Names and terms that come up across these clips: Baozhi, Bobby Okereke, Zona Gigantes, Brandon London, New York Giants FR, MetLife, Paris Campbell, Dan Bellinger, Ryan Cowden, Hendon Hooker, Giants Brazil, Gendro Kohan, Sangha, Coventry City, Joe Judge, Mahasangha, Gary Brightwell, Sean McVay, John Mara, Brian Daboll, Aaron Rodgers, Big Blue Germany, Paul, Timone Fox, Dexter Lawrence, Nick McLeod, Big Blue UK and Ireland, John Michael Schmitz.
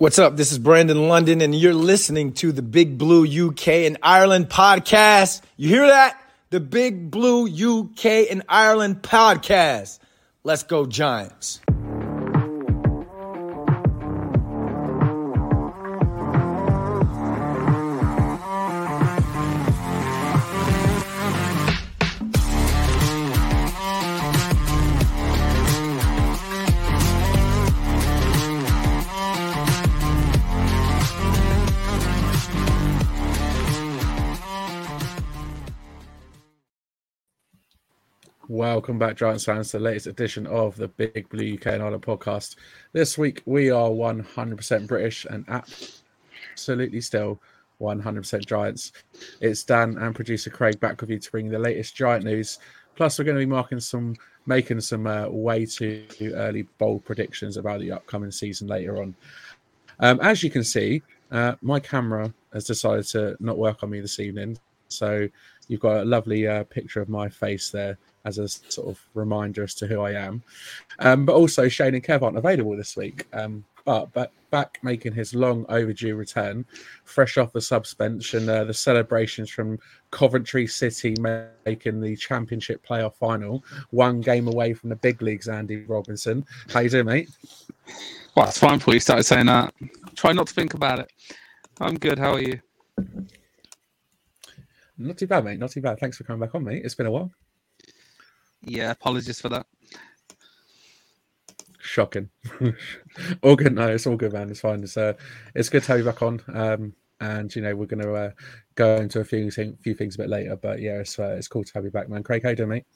What's up? This is Brandon London, and you're listening to the Big Blue UK and Ireland podcast. You hear that? The Big Blue UK and Ireland podcast. Let's go, Giants. Welcome back, Giants fans, to the latest edition of the Big Blue UK and Ireland podcast. This week, we are 100% British and absolutely still 100% Giants. It's Dan and producer Craig back with you to bring you the latest Giant news. Plus, we're going to be making some way too early bold predictions about the upcoming season later on. As you can see, my camera has decided to not work on me this evening. So you've got a lovely picture of my face there, as a sort of reminder as to who I am. But also, Shane and Kev aren't available this week. But back making his long overdue return, fresh off the suspension, the celebrations from Coventry City making the Championship playoff final, one game away from the big leagues, Andy Robinson. How you doing, mate? Well, it's fine before you started saying that. Try not to think about it. I'm good. How are you? Not too bad, mate. Not too bad. Thanks for coming back on, mate. It's been a while. Yeah, apologies for that. Shocking. All good. No, it's all good, man. It's fine. It's good to have you back on. And, you know, we're going to go into a few things a bit later. But, yeah, it's cool to have you back, man. Craig, how you doing, mate?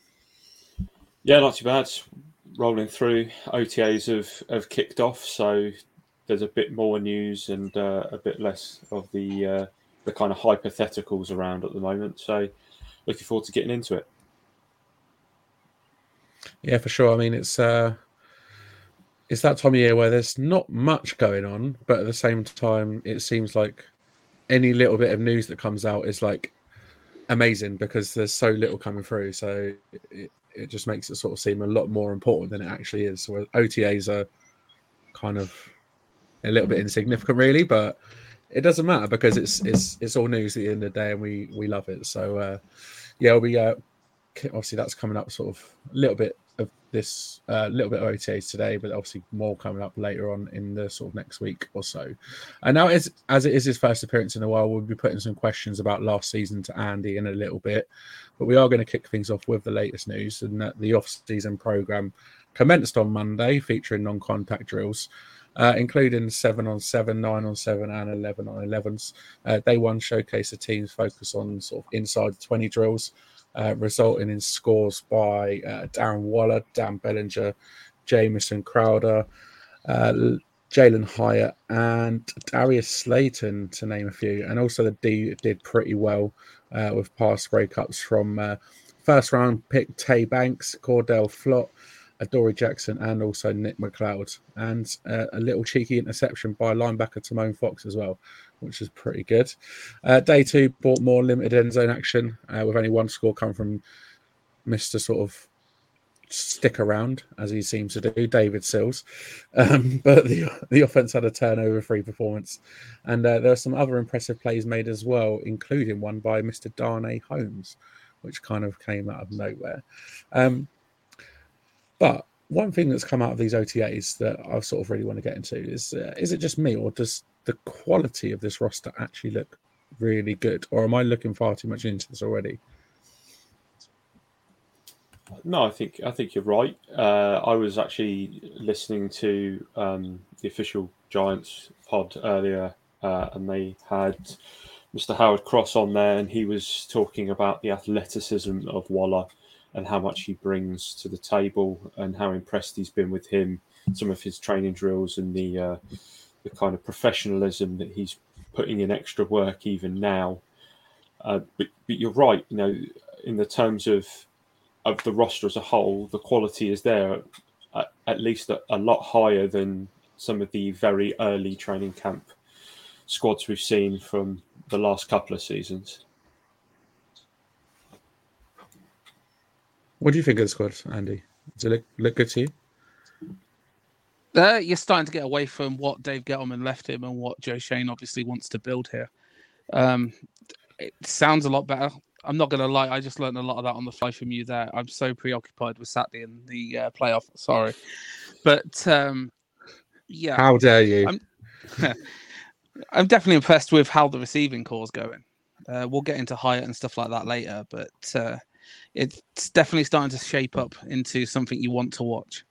Yeah, not too bad. Rolling through. OTAs have kicked off. So there's a bit more news and a bit less of the kind of hypotheticals around at the moment. So looking forward to getting into it. Yeah, for sure. I mean, it's that time of year where there's not much going on, but at the same time, it seems like any little bit of news that comes out is like amazing because there's so little coming through. So it just makes it sort of seem a lot more important than it actually is. Where OTAs are kind of a little bit insignificant, really, but it doesn't matter because it's all news at the end of the day, and we love it. So yeah, we obviously that's coming up sort of a little bit of this little bit of OTAs today, but obviously more coming up later on in the sort of next week or so. And now, as it is his first appearance in a while, we'll be putting some questions about last season to Andy in a little bit, but we are going to kick things off with the latest news, and that the off-season program commenced on Monday, featuring non-contact drills, including 7-on-7, 9-on-7 and 11-on-11s. Day one showcased the team's focus on sort of inside 20 drills, resulting in scores by Darren Waller, Dan Bellinger, Jameson Crowder, Jalen Hyatt and Darius Slayton, to name a few. And also the D did pretty well with pass breakups from first-round pick Tay Banks, Cordell Flott, Adoree Jackson and also Nick McLeod, and a little cheeky interception by linebacker Timone Fox as well, which is pretty good. Day two brought more limited end zone action, with only one score come from Mr. sort of stick around, as he seems to do, David Sills. But the offense had a turnover-free performance, and there were some other impressive plays made as well, including one by Mr. Darnay Holmes, which kind of came out of nowhere. But one thing that's come out of these OTAs that I sort of really want to get into is it just me, or does the quality of this roster actually look really good, or am I looking far too much into this already? No, I think you're right. I was actually listening to the official Giants pod earlier, and they had Mr. Howard Cross on there, and he was talking about the athleticism of Waller and how much he brings to the table, and how impressed he's been with him, some of his training drills, and the kind of professionalism that he's putting in extra work even now. But you're right, you know, in the terms of the roster as a whole, the quality is there, at least a lot higher than some of the very early training camp squads we've seen from the last couple of seasons. What do you think of the squad, Andy? Does it look good to you? You're starting to get away from what Dave Gettleman left him and what Joe Schoen obviously wants to build here. It sounds a lot better. I'm not going to lie. I just learned a lot of that on the fly from you there. I'm so preoccupied with Saturday and the playoff. Sorry. But, yeah. How dare you? I'm definitely impressed with how the receiving core's going. We'll get into Hyatt and stuff like that later, but it's definitely starting to shape up into something you want to watch.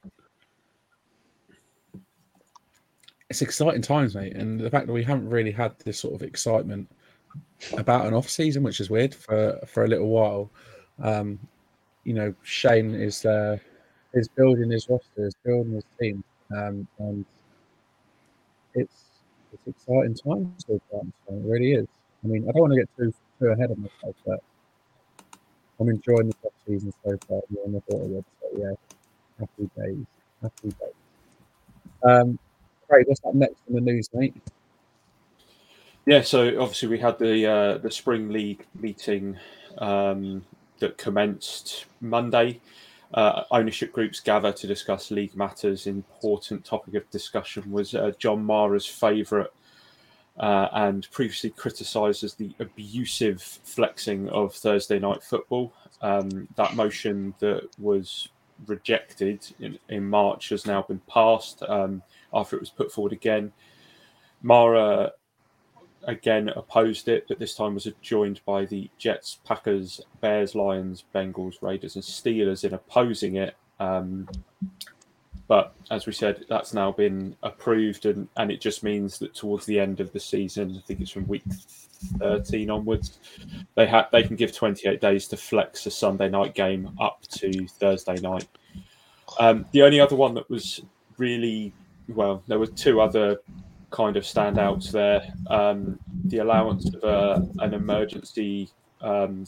It's exciting times, mate. And the fact that we haven't really had this sort of excitement about an off season, which is weird for a little while. You know, Schoen is building his roster, is building his team, and it's exciting times. It really is. I mean, I don't want to get too ahead of myself, but I'm enjoying the off season so far. More than I thought I would. So yeah, happy days. Great. What's up next in the news, mate? Yeah, so obviously we had the Spring League meeting that commenced Monday. Ownership groups gather to discuss league matters. Important topic of discussion was John Mara's favourite and previously criticised as the abusive flexing of Thursday night football. That motion that was rejected in March has now been passed after it was put forward again. Mara again opposed it, but this time was joined by the Jets, Packers, Bears, Lions, Bengals, Raiders and Steelers in opposing it. But as we said, that's now been approved, and it just means that towards the end of the season, I think it's from week 13 onwards, they can give 28 days to flex a Sunday night game up to Thursday night. The only other one that was really, well, there were two other kind of standouts there. The allowance of an emergency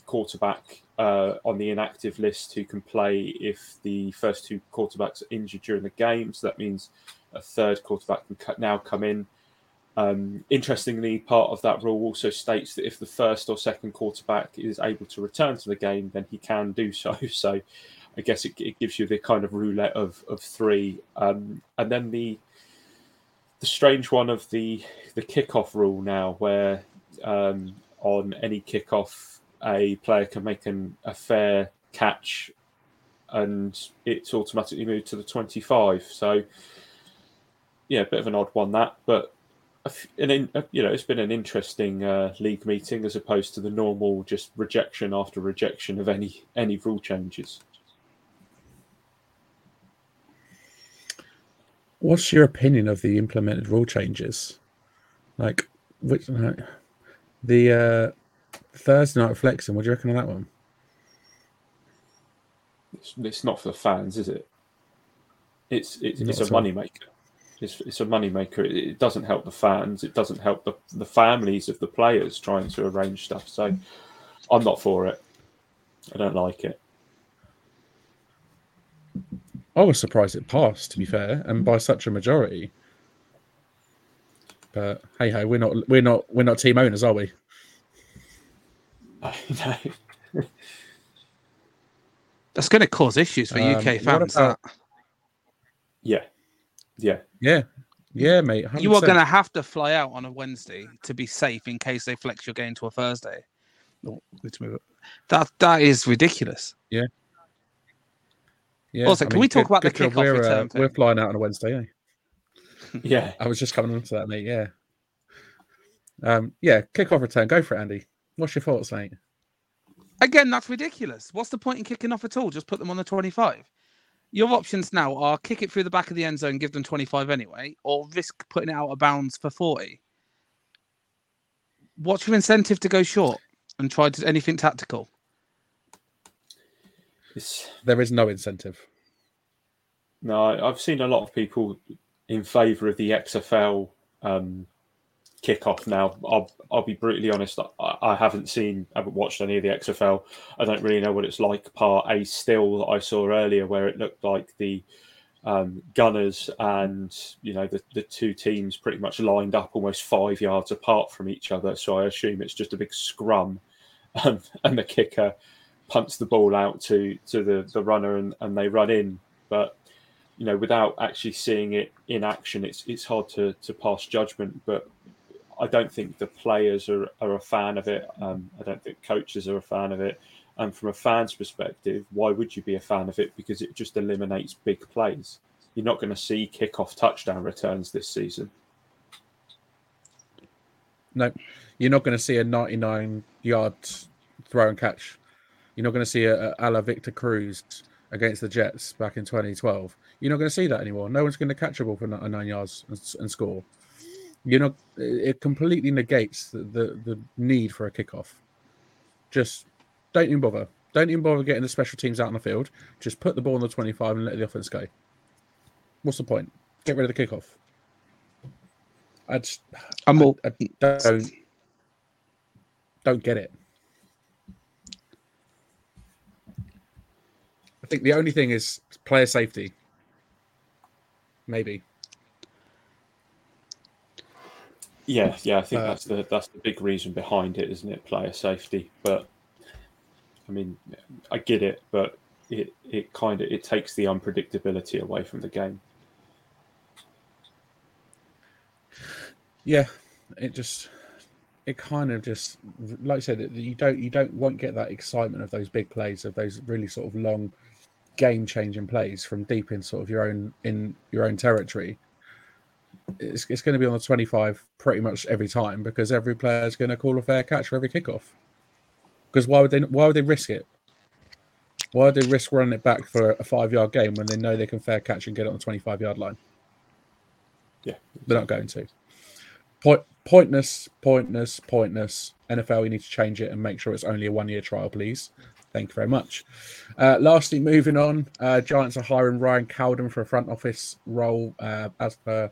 quarterback on the inactive list who can play if the first two quarterbacks are injured during the game. So that means a third quarterback can now come in. Interestingly, part of that rule also states that if the first or second quarterback is able to return to the game, then he can do so. So I guess it gives you the kind of roulette of three. And then the strange one of the kickoff rule now, where on any kickoff a player can make a fair catch and it's automatically moved to the 25. So yeah, a bit of an odd one that, but it's been an interesting league meeting as opposed to the normal just rejection after rejection of any rule changes. What's your opinion of the implemented rule changes? Like, which the Thursday night flexing? What do you reckon of that one? It's not for the fans, is it? It's a moneymaker. It's a moneymaker. It doesn't help the fans. It doesn't help the families of the players trying to arrange stuff. So, I'm not for it. I don't like it. I was surprised it passed, to be fair, and by such a majority. But hey ho, we're not team owners, are we? No. That's going to cause issues for UK fans. Yeah, mate. 100%. You are going to have to fly out on a Wednesday to be safe in case they flex your game to a Thursday. Oh, let's move up. That is ridiculous. Yeah. Yeah, also, can we talk about the kickoff return? We're flying out on a Wednesday, eh? Yeah. I was just coming on to that, mate. Yeah. Yeah, kickoff return. Go for it, Andy. What's your thoughts, mate? Again, that's ridiculous. What's the point in kicking off at all? Just put them on the 25. Your options now are kick it through the back of the end zone, give them 25 anyway, or risk putting it out of bounds for 40. What's your incentive to go short and try anything tactical? There is no incentive. No, I've seen a lot of people in favour of the XFL kickoff now. I'll be brutally honest. I haven't watched any of the XFL. I don't really know what it's like. Part A still that I saw earlier where it looked like the Gunners and the two teams pretty much lined up almost 5 yards apart from each other. So I assume it's just a big scrum and the kicker punts the ball out to the runner and they run in. But you know, without actually seeing it in action, it's hard to pass judgment. But I don't think the players are a fan of it. I don't think coaches are a fan of it. And from a fan's perspective, why would you be a fan of it? Because it just eliminates big plays. You're not going to see kickoff touchdown returns this season. No, you're not going to see a 99-yard throw and catch. You're not going to see a la Victor Cruz against the Jets back in 2012. You're not going to see that anymore. No one's going to catch a ball for 99 yards and score. You know, it completely negates the need for a kickoff. Just don't even bother. Don't even bother getting the special teams out on the field. Just put the ball on the 25 and let the offense go. What's the point? Get rid of the kickoff. I don't get it. I think the only thing is player safety. Maybe. Yeah, I think that's the big reason behind it, isn't it? Player safety. But I mean, I get it, but it takes the unpredictability away from the game. Yeah, it kind of just like I said, you won't get that excitement of those big plays, of those really sort of long game-changing plays from deep in sort of your own territory. It's going to be on the 25 pretty much every time, because every player is going to call a fair catch for every kickoff. Because why would they risk it? Why would they risk running it back for a 5-yard game when they know they can fair catch and get it on the 25-yard line? Yeah, they're not going to. Pointless. NFL, you need to change it and make sure it's only a 1-year trial, please. Thank you very much. Lastly, moving on, Giants are hiring Ryan Cowden for a front office role, as per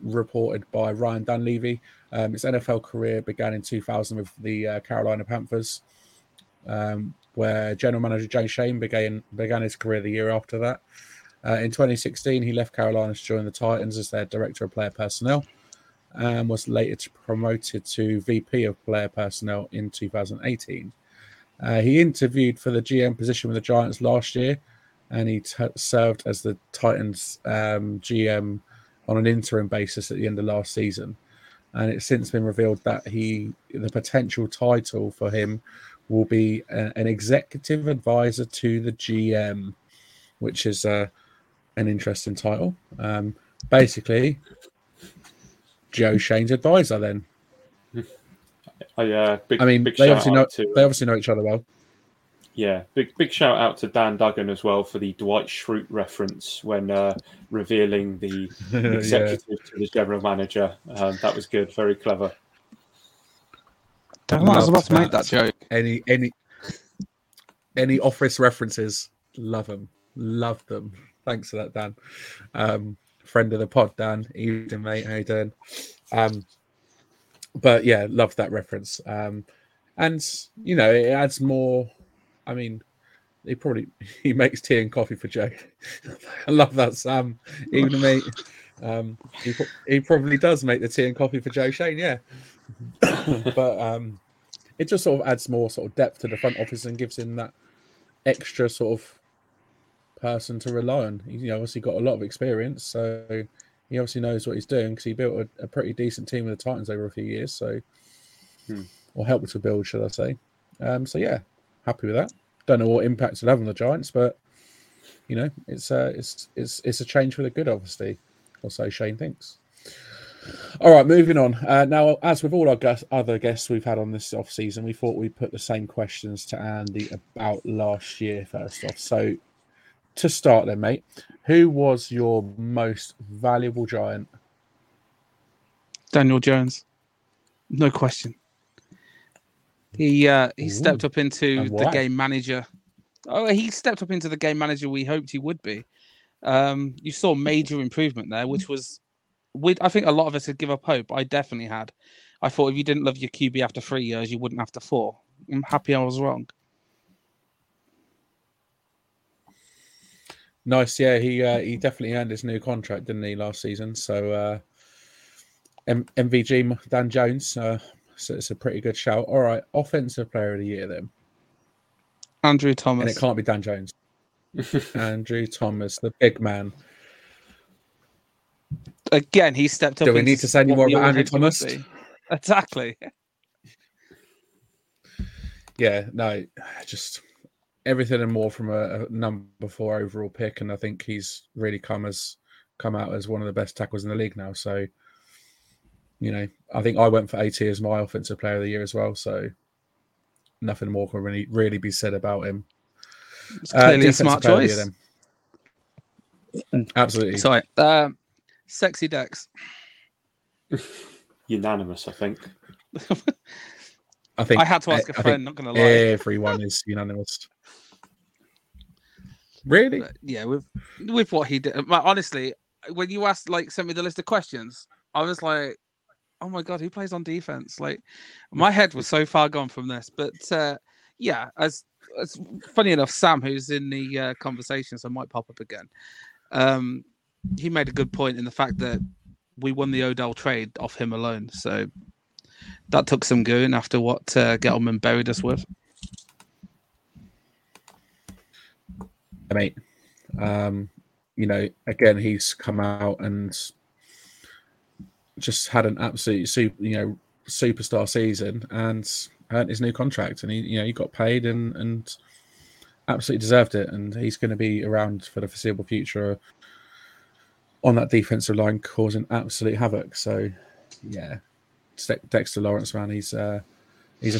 reported by Ryan Dunleavy. His NFL career began in 2000 with the Carolina Panthers, where general manager Joe Schoen began his career the year after that. In 2016, he left Carolina to join the Titans as their director of player personnel, and was later promoted to VP of player personnel in 2018. He interviewed for the GM position with the Giants last year, and he served as the Titans GM on an interim basis at the end of last season. And it's since been revealed that the potential title for him will be an executive advisor to the GM, which is an interesting title. Basically, Joe Schoen's advisor then. They obviously know each other well. Yeah, big shout out to Dan Duggan as well for the Dwight Schrute reference when revealing the executive to the general manager. That was good, very clever. I was about to make that joke. Any Office references, love them. Thanks for that, Dan. Friend of the pod, Dan. Evening, mate. How you doing? But yeah, love that reference. And you know, it adds more. I mean, he makes tea and coffee for Joe. I love that, Sam. Even me, he probably does make the tea and coffee for Joe Schoen, yeah. But it just sort of adds more sort of depth to the front office and gives him that extra sort of person to rely on. He's obviously got a lot of experience, so he obviously knows what he's doing, because he built a pretty decent team with the Titans over a few years, so or helped to build, should I say? So yeah. Happy with that. Don't know what impact it'll have on the Giants, but you know, it's a change for the good, obviously, or so Schoen thinks. All right, moving on. Now, as with all our other guests we've had on this off season, we thought we'd put the same questions to Andy about last year first off. So, to start, then, mate, who was your most valuable Giant? Daniel Jones, no question. He stepped up into the game manager. Oh, he stepped up into the game manager we hoped he would be. You saw major improvement there, which was, I think a lot of us had give up hope. I definitely had. I thought if you didn't love your QB after 3 years, you wouldn't after 4. I'm happy I was wrong. Nice, yeah. He definitely earned his new contract, didn't he, last season? So MVG Dan Jones. So it's a pretty good shout. All right, offensive player of the year then. Andrew Thomas. And it can't be Dan Jones. Andrew Thomas, the big man. again, he stepped up. Do we need to say any more about Andrew Thomas? Exactly. Yeah, no, just everything and more from a number 4 overall pick, and I think he's really come out as one of the best tackles in the league now. So, you know, I think I went for AT as my offensive player of the year as well. So, nothing more can really be said about him. It's clearly a smart choice. Then. Absolutely. Sorry, sexy Dex. Unanimous, I think. I had to ask a friend, not going to lie. Everyone is unanimous. Really? Yeah, with what he did. Honestly, when you asked, sent me the list of questions, I was like, oh my God, who plays on defense? Like, my head was so far gone from this. But yeah, as funny enough, Sam, who's in the conversation, so I might pop up again. He made a good point in the fact that we won the Odell trade off him alone. So that took some going after what Gettleman buried us with. Mate, you know, again, he's come out and just had an absolute superstar season and earned his new contract. And he got paid and absolutely deserved it. And he's going to be around for the foreseeable future on that defensive line, causing absolute havoc. So, yeah. Dexter Lawrence, man, he's a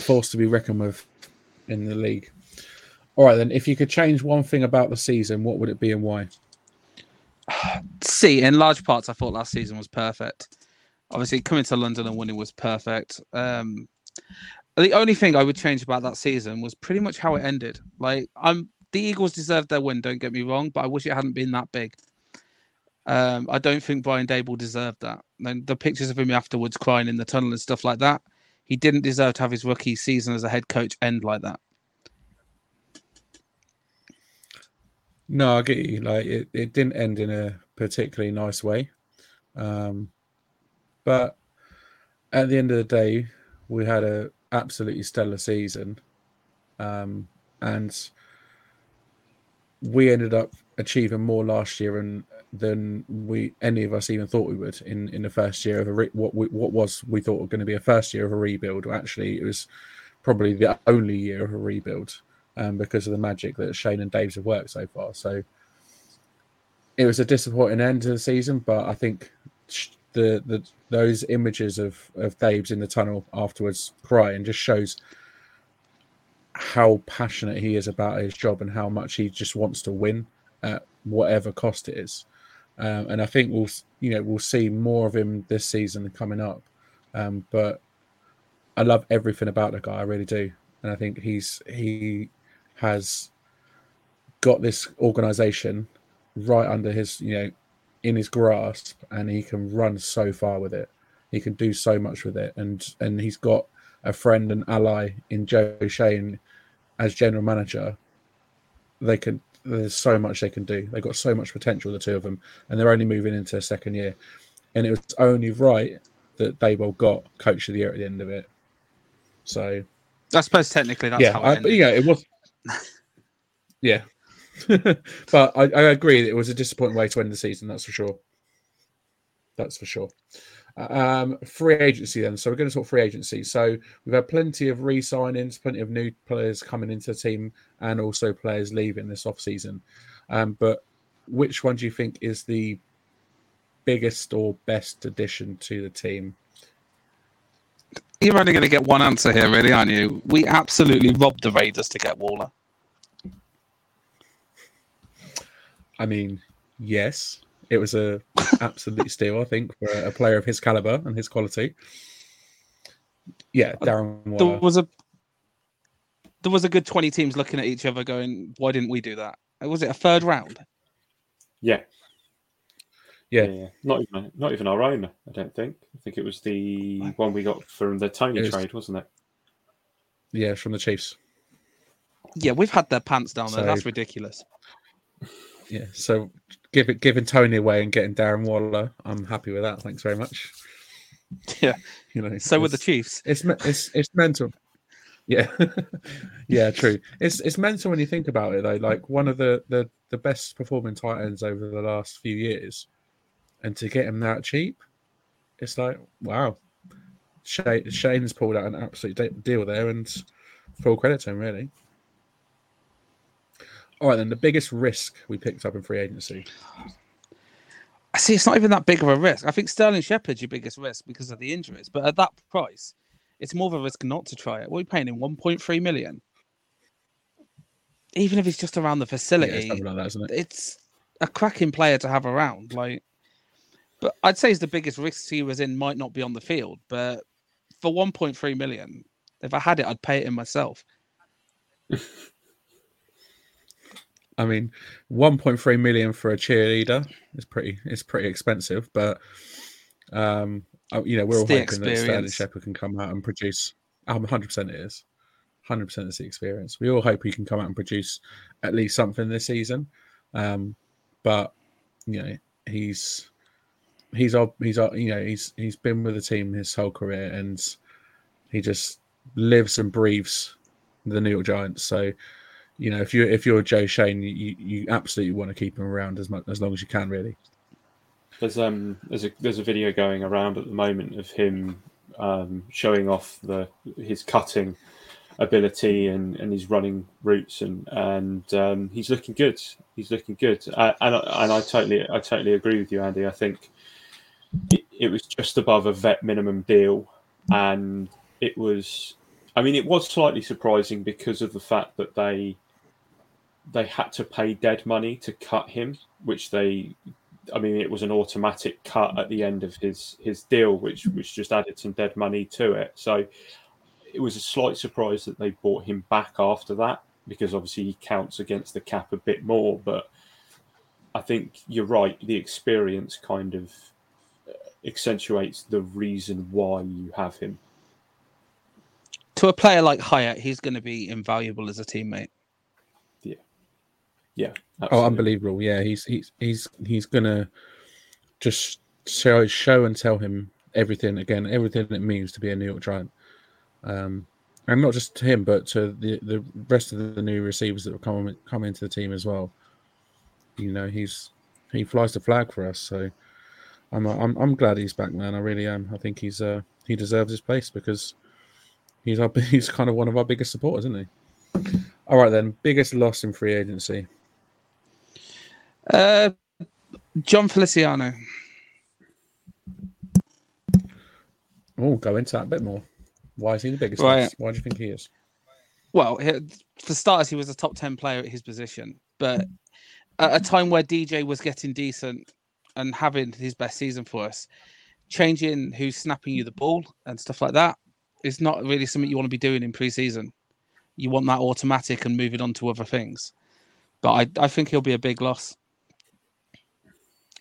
force to be reckoned with in the league. All right, then, if you could change one thing about the season, what would it be and why? See, in large parts, I thought last season was perfect. Obviously, coming to London and winning was perfect. The only thing I would change about that season was pretty much how it ended. The Eagles deserved their win, don't get me wrong, but I wish it hadn't been that big. I don't think Brian Daboll deserved that. The pictures of him afterwards crying in the tunnel and stuff like that, he didn't deserve to have his rookie season as a head coach end like that. No, I get you. It didn't end in a particularly nice way. But at the end of the day, we had an absolutely stellar season. And we ended up achieving more last year than any of us even thought we would in the first year of we thought were going to be a first year of a rebuild. Actually, it was probably the only year of a rebuild because of the magic that Shane and Dave's have worked so far. So it was a disappointing end to the season, but I think those images of Dave's in the tunnel afterwards crying just shows how passionate he is about his job and how much he just wants to win at whatever cost it is. And I think we'll see more of him this season coming up. But I love everything about the guy, I really do. And I think he has got this organisation right under his, in his grasp, and he can run so far with it. He can do so much with it. And he's got a friend and ally in Joe Schoen as general manager. There's so much they can do. They've got so much potential, the two of them, and they're only moving into their second year. And it was only right that Daboll got coach of the year at the end of it. So I suppose technically that's how it ended. Yeah, it was. Yeah. But I agree that it was a disappointing way to end the season, that's for sure. That's for sure. Free agency then. So we're going to talk free agency. So we've had plenty of re-signings, plenty of new players coming into the team, and also players leaving this off-season. But which one do you think is the biggest or best addition to the team? You're only going to get one answer here, really, aren't you? We absolutely robbed the Raiders to get Waller. I mean, yes. It was an absolute steal, I think, for a player of his caliber and his quality. Yeah, Darren Waller. There was a good 20 teams looking at each other going, why didn't we do that? Was it a third round? Yeah. Yeah. Not even our own, I don't think. I think it was the one we got from the Tony trade, wasn't it? Yeah, from the Chiefs. Yeah, we've had their pants down there. That's ridiculous. Yeah, so giving Tony away and getting Darren Waller, I'm happy with that. Thanks very much. Yeah, so with the Chiefs, it's mental. Yeah, yeah, true. It's mental when you think about it though. Like one of the best performing tight ends over the last few years And to get him that cheap, it's like, wow. Shane's pulled out an absolute deal there, and full credit to him, really. All right, then, the biggest risk we picked up in free agency. See, it's not even that big of a risk. I think Sterling Shepard's your biggest risk because of the injuries, but at that price, it's more of a risk not to try it. What are we paying him? 1.3 million? Even if he's just around the facility, yeah, something like that, isn't it? It's a cracking player to have around. Like, but I'd say it's the biggest risk he was in might not be on the field, but for 1.3 million, if I had it, I'd pay it in myself. I mean, 1.3 million for a cheerleader is pretty expensive, but you know, we're all hoping that Sterling Shepard can come out and produce. 100% it is. 100% it's the experience. We all hope he can come out and produce at least something this season. But you know, he's been with the team his whole career, and he just lives and breathes the New York Giants. So, you know, if you're Joe Schoen, you absolutely want to keep him around as long as you can, really. There's a video going around at the moment of him showing off his cutting ability and his running routes, and he's looking good. He's looking good, and I totally agree with you, Andy. I think it was just above a vet minimum deal, and it was. I mean, it was slightly surprising because of the fact that they had to pay dead money to cut him, which they. I mean, it was an automatic cut at the end of his deal, which just added some dead money to it. So. It was a slight surprise that they brought him back after that, because obviously he counts against the cap a bit more. But I think you're right. The experience kind of accentuates the reason why you have him. To a player like Hyatt, he's going to be invaluable as a teammate. Yeah. Yeah. Absolutely. Oh, unbelievable. Yeah. He's going to just show and tell him everything it means to be a New York Giant. And not just to him, but to the rest of the new receivers that will come into the team as well. You know, he flies the flag for us, so I'm glad he's back, man. I really am. I think he deserves his place because he's kind of one of our biggest supporters, isn't he? All right, then, biggest loss in free agency. John Feliciano. Oh, go into that a bit more. Why is he the biggest? Right. Why do you think he is? Well, for starters, he was a top 10 player at his position. But at a time where DJ was getting decent and having his best season for us, changing who's snapping you the ball and stuff like that is not really something you want to be doing in pre-season. You want that automatic and moving on to other things. But I think he'll be a big loss.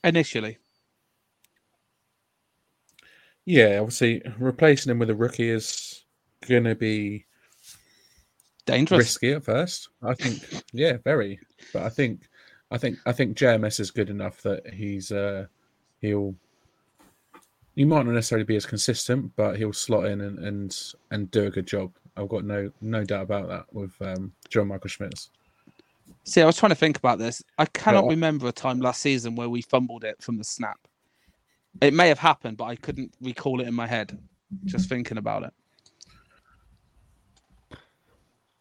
Initially. Yeah, obviously, replacing him with a rookie is going to be dangerous, risky at first. I think, yeah, very. But I think JMS is good enough that he might not necessarily be as consistent, but he'll slot in and do a good job. I've got no doubt about that with John Michael Schmitz. See, I was trying to think about this. I cannot remember a time last season where we fumbled it from the snap. It may have happened, but I couldn't recall it in my head, just thinking about it.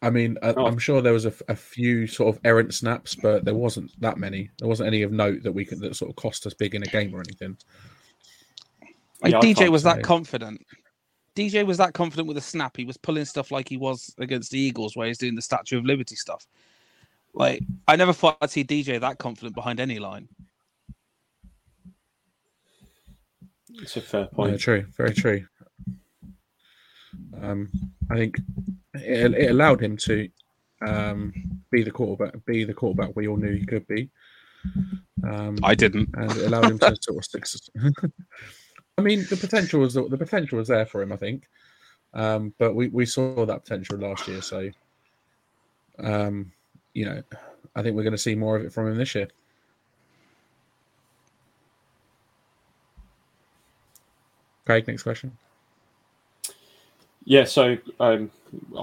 I mean, I'm sure there was a few sort of errant snaps, but there wasn't that many. There wasn't any of note that sort of cost us big in a game or anything. Yeah, DJ was that confident. DJ was that confident with a snap. He was pulling stuff like he was against the Eagles, where he's doing the Statue of Liberty stuff. Like, I never thought I'd see DJ that confident behind any line. It's a fair point. Yeah, true, very true. I think it allowed him to be the quarterback we all knew he could be. I didn't, and it allowed him to sort of stick. I mean, the potential was there for him, I think. But we saw that potential last year, so you know, I think we're going to see more of it from him this year. Craig, next question. Yeah, so I'll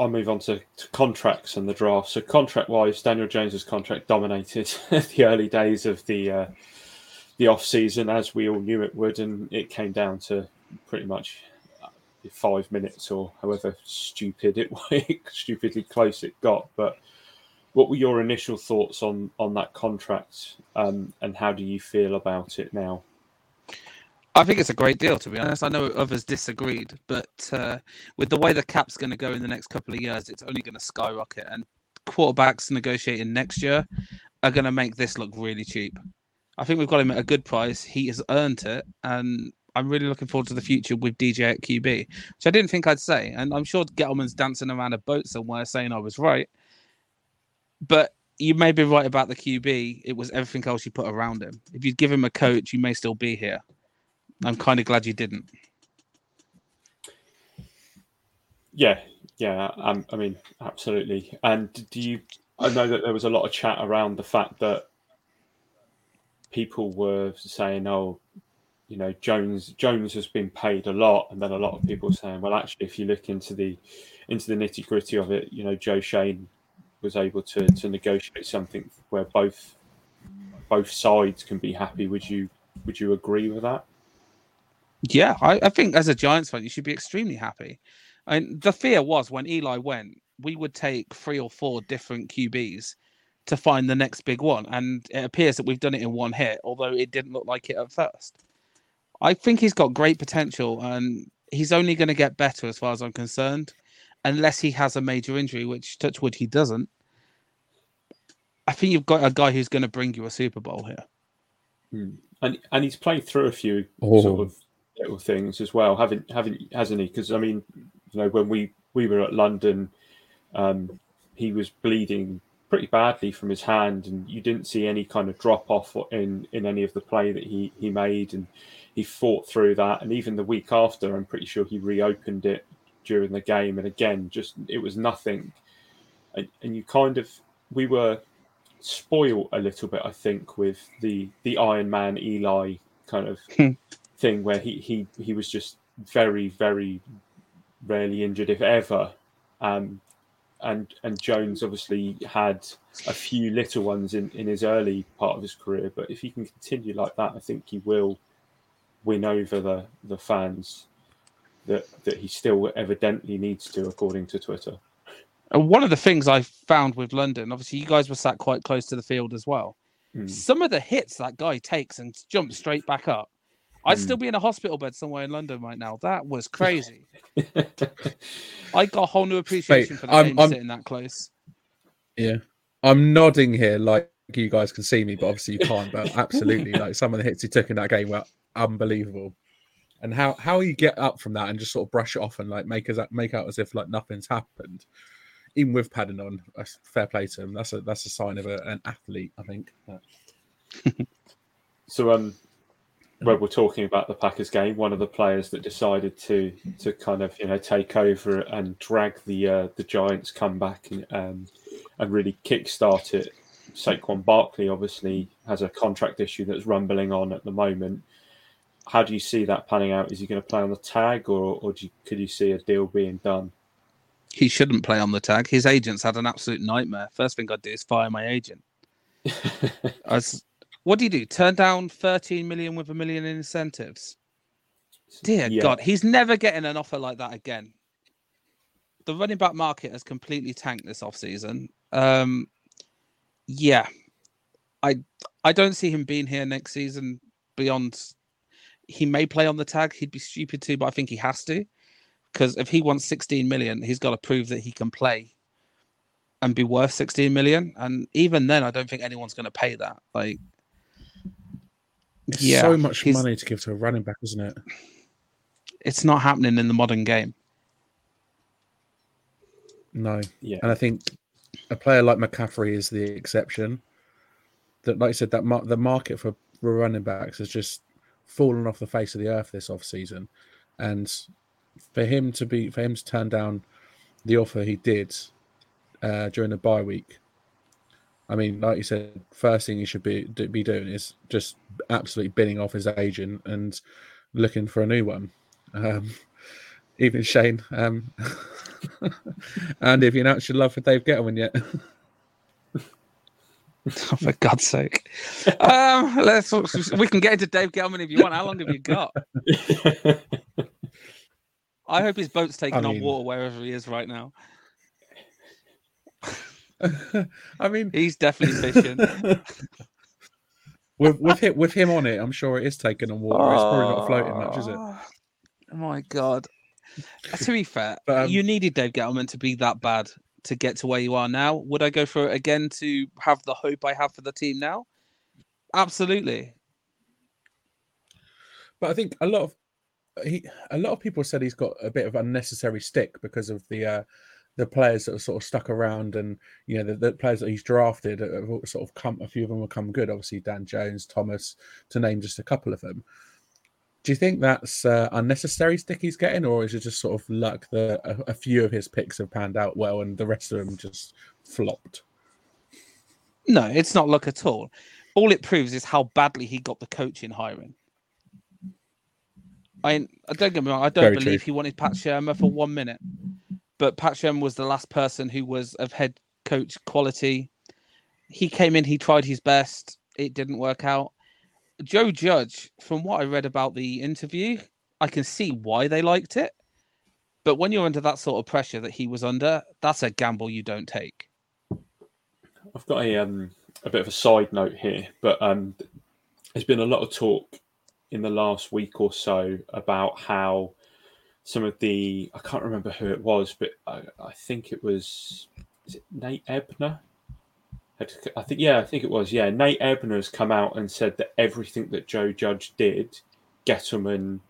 move on to contracts and the draft. So contract-wise, Daniel Jones's contract dominated the early days of the the off-season, as we all knew it would, and it came down to pretty much 5 minutes or however stupidly close it got. But what were your initial thoughts on that contract, and how do you feel about it now? I think it's a great deal, to be honest. I know others disagreed, but with the way the cap's going to go in the next couple of years, it's only going to skyrocket. And quarterbacks negotiating next year are going to make this look really cheap. I think we've got him at a good price. He has earned it. And I'm really looking forward to the future with DJ at QB, which I didn't think I'd say. And I'm sure Gettleman's dancing around a boat somewhere saying I was right. But you may be right about the QB. It was everything else you put around him. If you'd give him a coach, you may still be here. I'm kind of glad you didn't. Yeah. I mean, absolutely. And I know that there was a lot of chat around the fact that people were saying, "Oh, you know, Jones has been paid a lot," and then a lot of people saying, "Well, actually, if you look into the nitty gritty of it, you know, Joe Schoen was able to negotiate something where both sides can be happy." Would you agree with that? Yeah, I think as a Giants fan, you should be extremely happy. And the fear was when Eli went, we would take 3 or 4 different QBs to find the next big one. And it appears that we've done it in one hit, although it didn't look like it at first. I think he's got great potential, and he's only going to get better as far as I'm concerned, unless he has a major injury, which, touch wood, he doesn't. I think you've got a guy who's going to bring you a Super Bowl here. And he's played through a few sort of little things as well, hasn't he? Because I mean, you know, when we were at London, he was bleeding pretty badly from his hand, and you didn't see any kind of drop off in any of the play that he made, and he fought through that. And even the week after, I'm pretty sure he reopened it during the game, and again, just it was nothing. And you we were spoiled a little bit, I think, with the Iron Man Eli kind of thing where he was just very, very rarely injured, if ever. And Jones obviously had a few little ones in his early part of his career, but if he can continue like that, I think he will win over the fans that he still evidently needs to, according to Twitter. And one of the things I found with London, obviously you guys were sat quite close to the field as well. Some of the hits that guy takes and jumps straight back up. I'd still be in a hospital bed somewhere in London right now. That was crazy. I got a whole new appreciation for the game sitting that close. Yeah. I'm nodding here like you guys can see me, but obviously you can't. But absolutely, like some of the hits he took in that game were unbelievable. And how you get up from that and just sort of brush it off and like make out as if like nothing's happened, even with padding on, fair play to him. That's a sign of an athlete, I think. So, when we're talking about the Packers game, one of the players that decided to kind of, you know, take over and drag the Giants comeback and really kickstart it. Saquon Barkley obviously has a contract issue that's rumbling on at the moment. How do you see that panning out? Is he going to play on the tag, or could you see a deal being done? He shouldn't play on the tag. His agent's had an absolute nightmare. First thing I'd do is fire my agent. What do you do? Turn down 13 million with $1 million in incentives? Dear God, he's never getting an offer like that again. The running back market has completely tanked this offseason. I don't see him being here next season beyond. He may play on the tag. He'd be stupid too, but I think he has to. Because if he wants 16 million, he's got to prove that he can play and be worth 16 million. And even then, I don't think anyone's going to pay that. Like, it's so much money to give to a running back, isn't it? It's not happening in the modern game. No. Yeah. And I think a player like McCaffrey is the exception. That, like I said, that the market for running backs has just fallen off the face of the earth this offseason. And for him to turn down the offer he did during the bye week, I mean, like you said, first thing you should be doing is just absolutely binning off his agent and looking for a new one. Even Shane. And if you announced your love for Dave Gettleman yet? Oh, for God's sake. We can get into Dave Gettleman if you want. How long have you got? I hope his boat's taken on water wherever he is right now. I mean, he's definitely fishing. with him on it, I'm sure it is taken on water. It's probably not floating much, is it? Oh my God. To be fair, but, you needed Dave Gettleman to be that bad to get to where you are now. Would I go for it again to have the hope I have for the team now? Absolutely. But I think a lot of people said he's got a bit of unnecessary stick because of the players that are sort of stuck around, and you know the players that he's drafted have sort of come. A few of them have come good. Obviously, Dan Jones, Thomas, to name just a couple of them. Do you think that's unnecessary stick he's getting, or is it just sort of luck that a few of his picks have panned out well and the rest of them just flopped? No, it's not luck at all. All it proves is how badly he got the coaching hiring. I don't get me wrong. I don't believe he wanted Pat Shurmur for 1 minute, but Pat Shurmur was the last person who was of head coach quality. He came in, he tried his best. It didn't work out. Joe Judge, from what I read about the interview, I can see why they liked it. But when you're under that sort of pressure that he was under, that's a gamble you don't take. I've got a bit of a side note here, but there's been a lot of talk in the last week or so about how some of the... I can't remember who it was, but I think it was... Is it Nate Ebner? I think it was. Yeah, Nate Ebner has come out and said that everything that Joe Judge did, Gettleman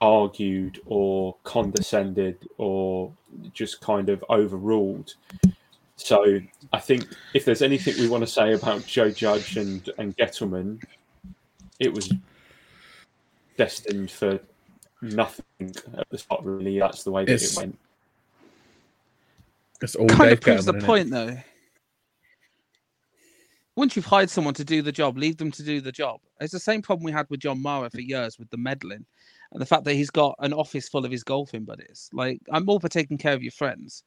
argued or condescended or just kind of overruled. So I think if there's anything we want to say about Joe Judge and Gettleman, it was destined for nothing at the start, really. That's the way that it went. It's all kind of proves the point, though. Once you've hired someone to do the job, leave them to do the job. It's the same problem we had with John Mara for years with the meddling and the fact that he's got an office full of his golfing buddies. Like, I'm all for taking care of your friends,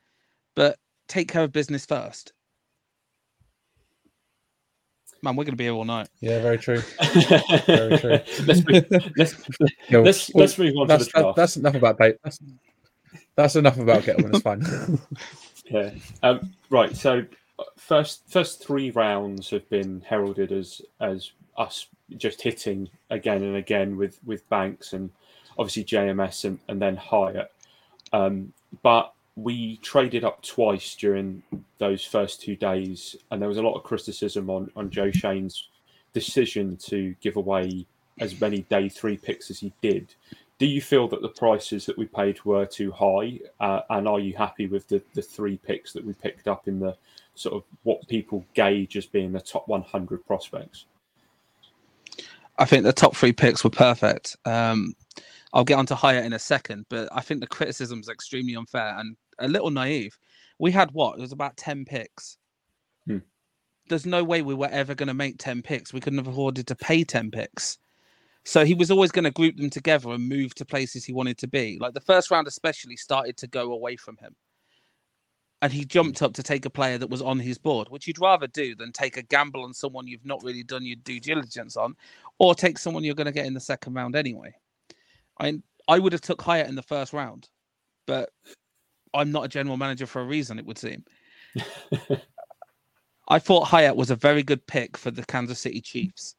but take care of business first. Man, we're going to be here all night. Yeah, very true. Very true. Let's move on to the draft. That's enough about Dave. That's enough about Gettleman. It's fine. Yeah. Right, so... First three rounds have been heralded as us just hitting again and again with Banks and obviously JMS and then Hyatt. But we traded up twice during those first 2 days, and there was a lot of criticism on Joe Schoen's decision to give away as many day three picks as he did. Do you feel that the prices that we paid were too high? And are you happy with the three picks that we picked up in the sort of what people gauge as being the top 100 prospects? I think the top three picks were perfect. I'll get on to Hyatt in a second, but I think the criticism is extremely unfair and a little naive. We had what? It was about 10 picks. There's no way we were ever going to make 10 picks. We couldn't have afforded to pay 10 picks. So he was always going to group them together and move to places he wanted to be. Like the first round especially started to go away from him. And he jumped up to take a player that was on his board, which you'd rather do than take a gamble on someone you've not really done your due diligence on, or take someone you're going to get in the second round anyway. I would have took Hyatt in the first round, but I'm not a general manager for a reason, it would seem. I thought Hyatt was a very good pick for the Kansas City Chiefs.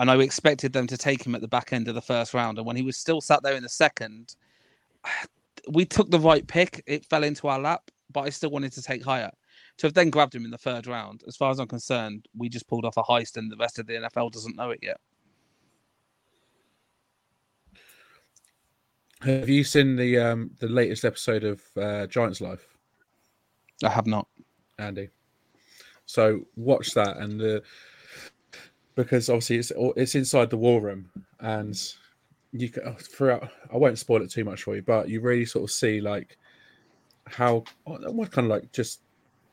And I expected them to take him at the back end of the first round. And when he was still sat there in the second, we took the right pick. It fell into our lap, but I still wanted to take Hyatt. To have then grabbed him in the third round, as far as I'm concerned, we just pulled off a heist and the rest of the NFL doesn't know it yet. Have you seen the latest episode of Giants Life? I have not. Andy. So watch that and the... Because obviously it's inside the war room, and you can, throughout. I won't spoil it too much for you, but you really sort of see like how what kind of like just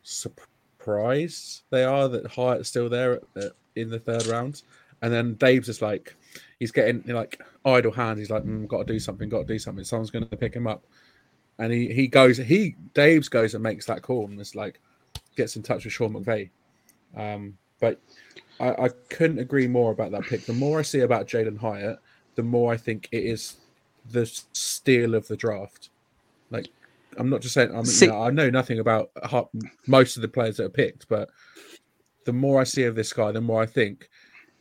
surprised they are that Hyatt's still there in the third round, and then Dave's just like he's getting like idle hands. He's like, got to do something. Someone's going to pick him up, and Dave's goes and makes that call and is like gets in touch with Sean McVay. But I couldn't agree more about that pick. The more I see about Jalen Hyatt, the more I think it is the steal of the draft. Like, I'm not just saying, I know nothing about most of the players that are picked, but the more I see of this guy, the more I think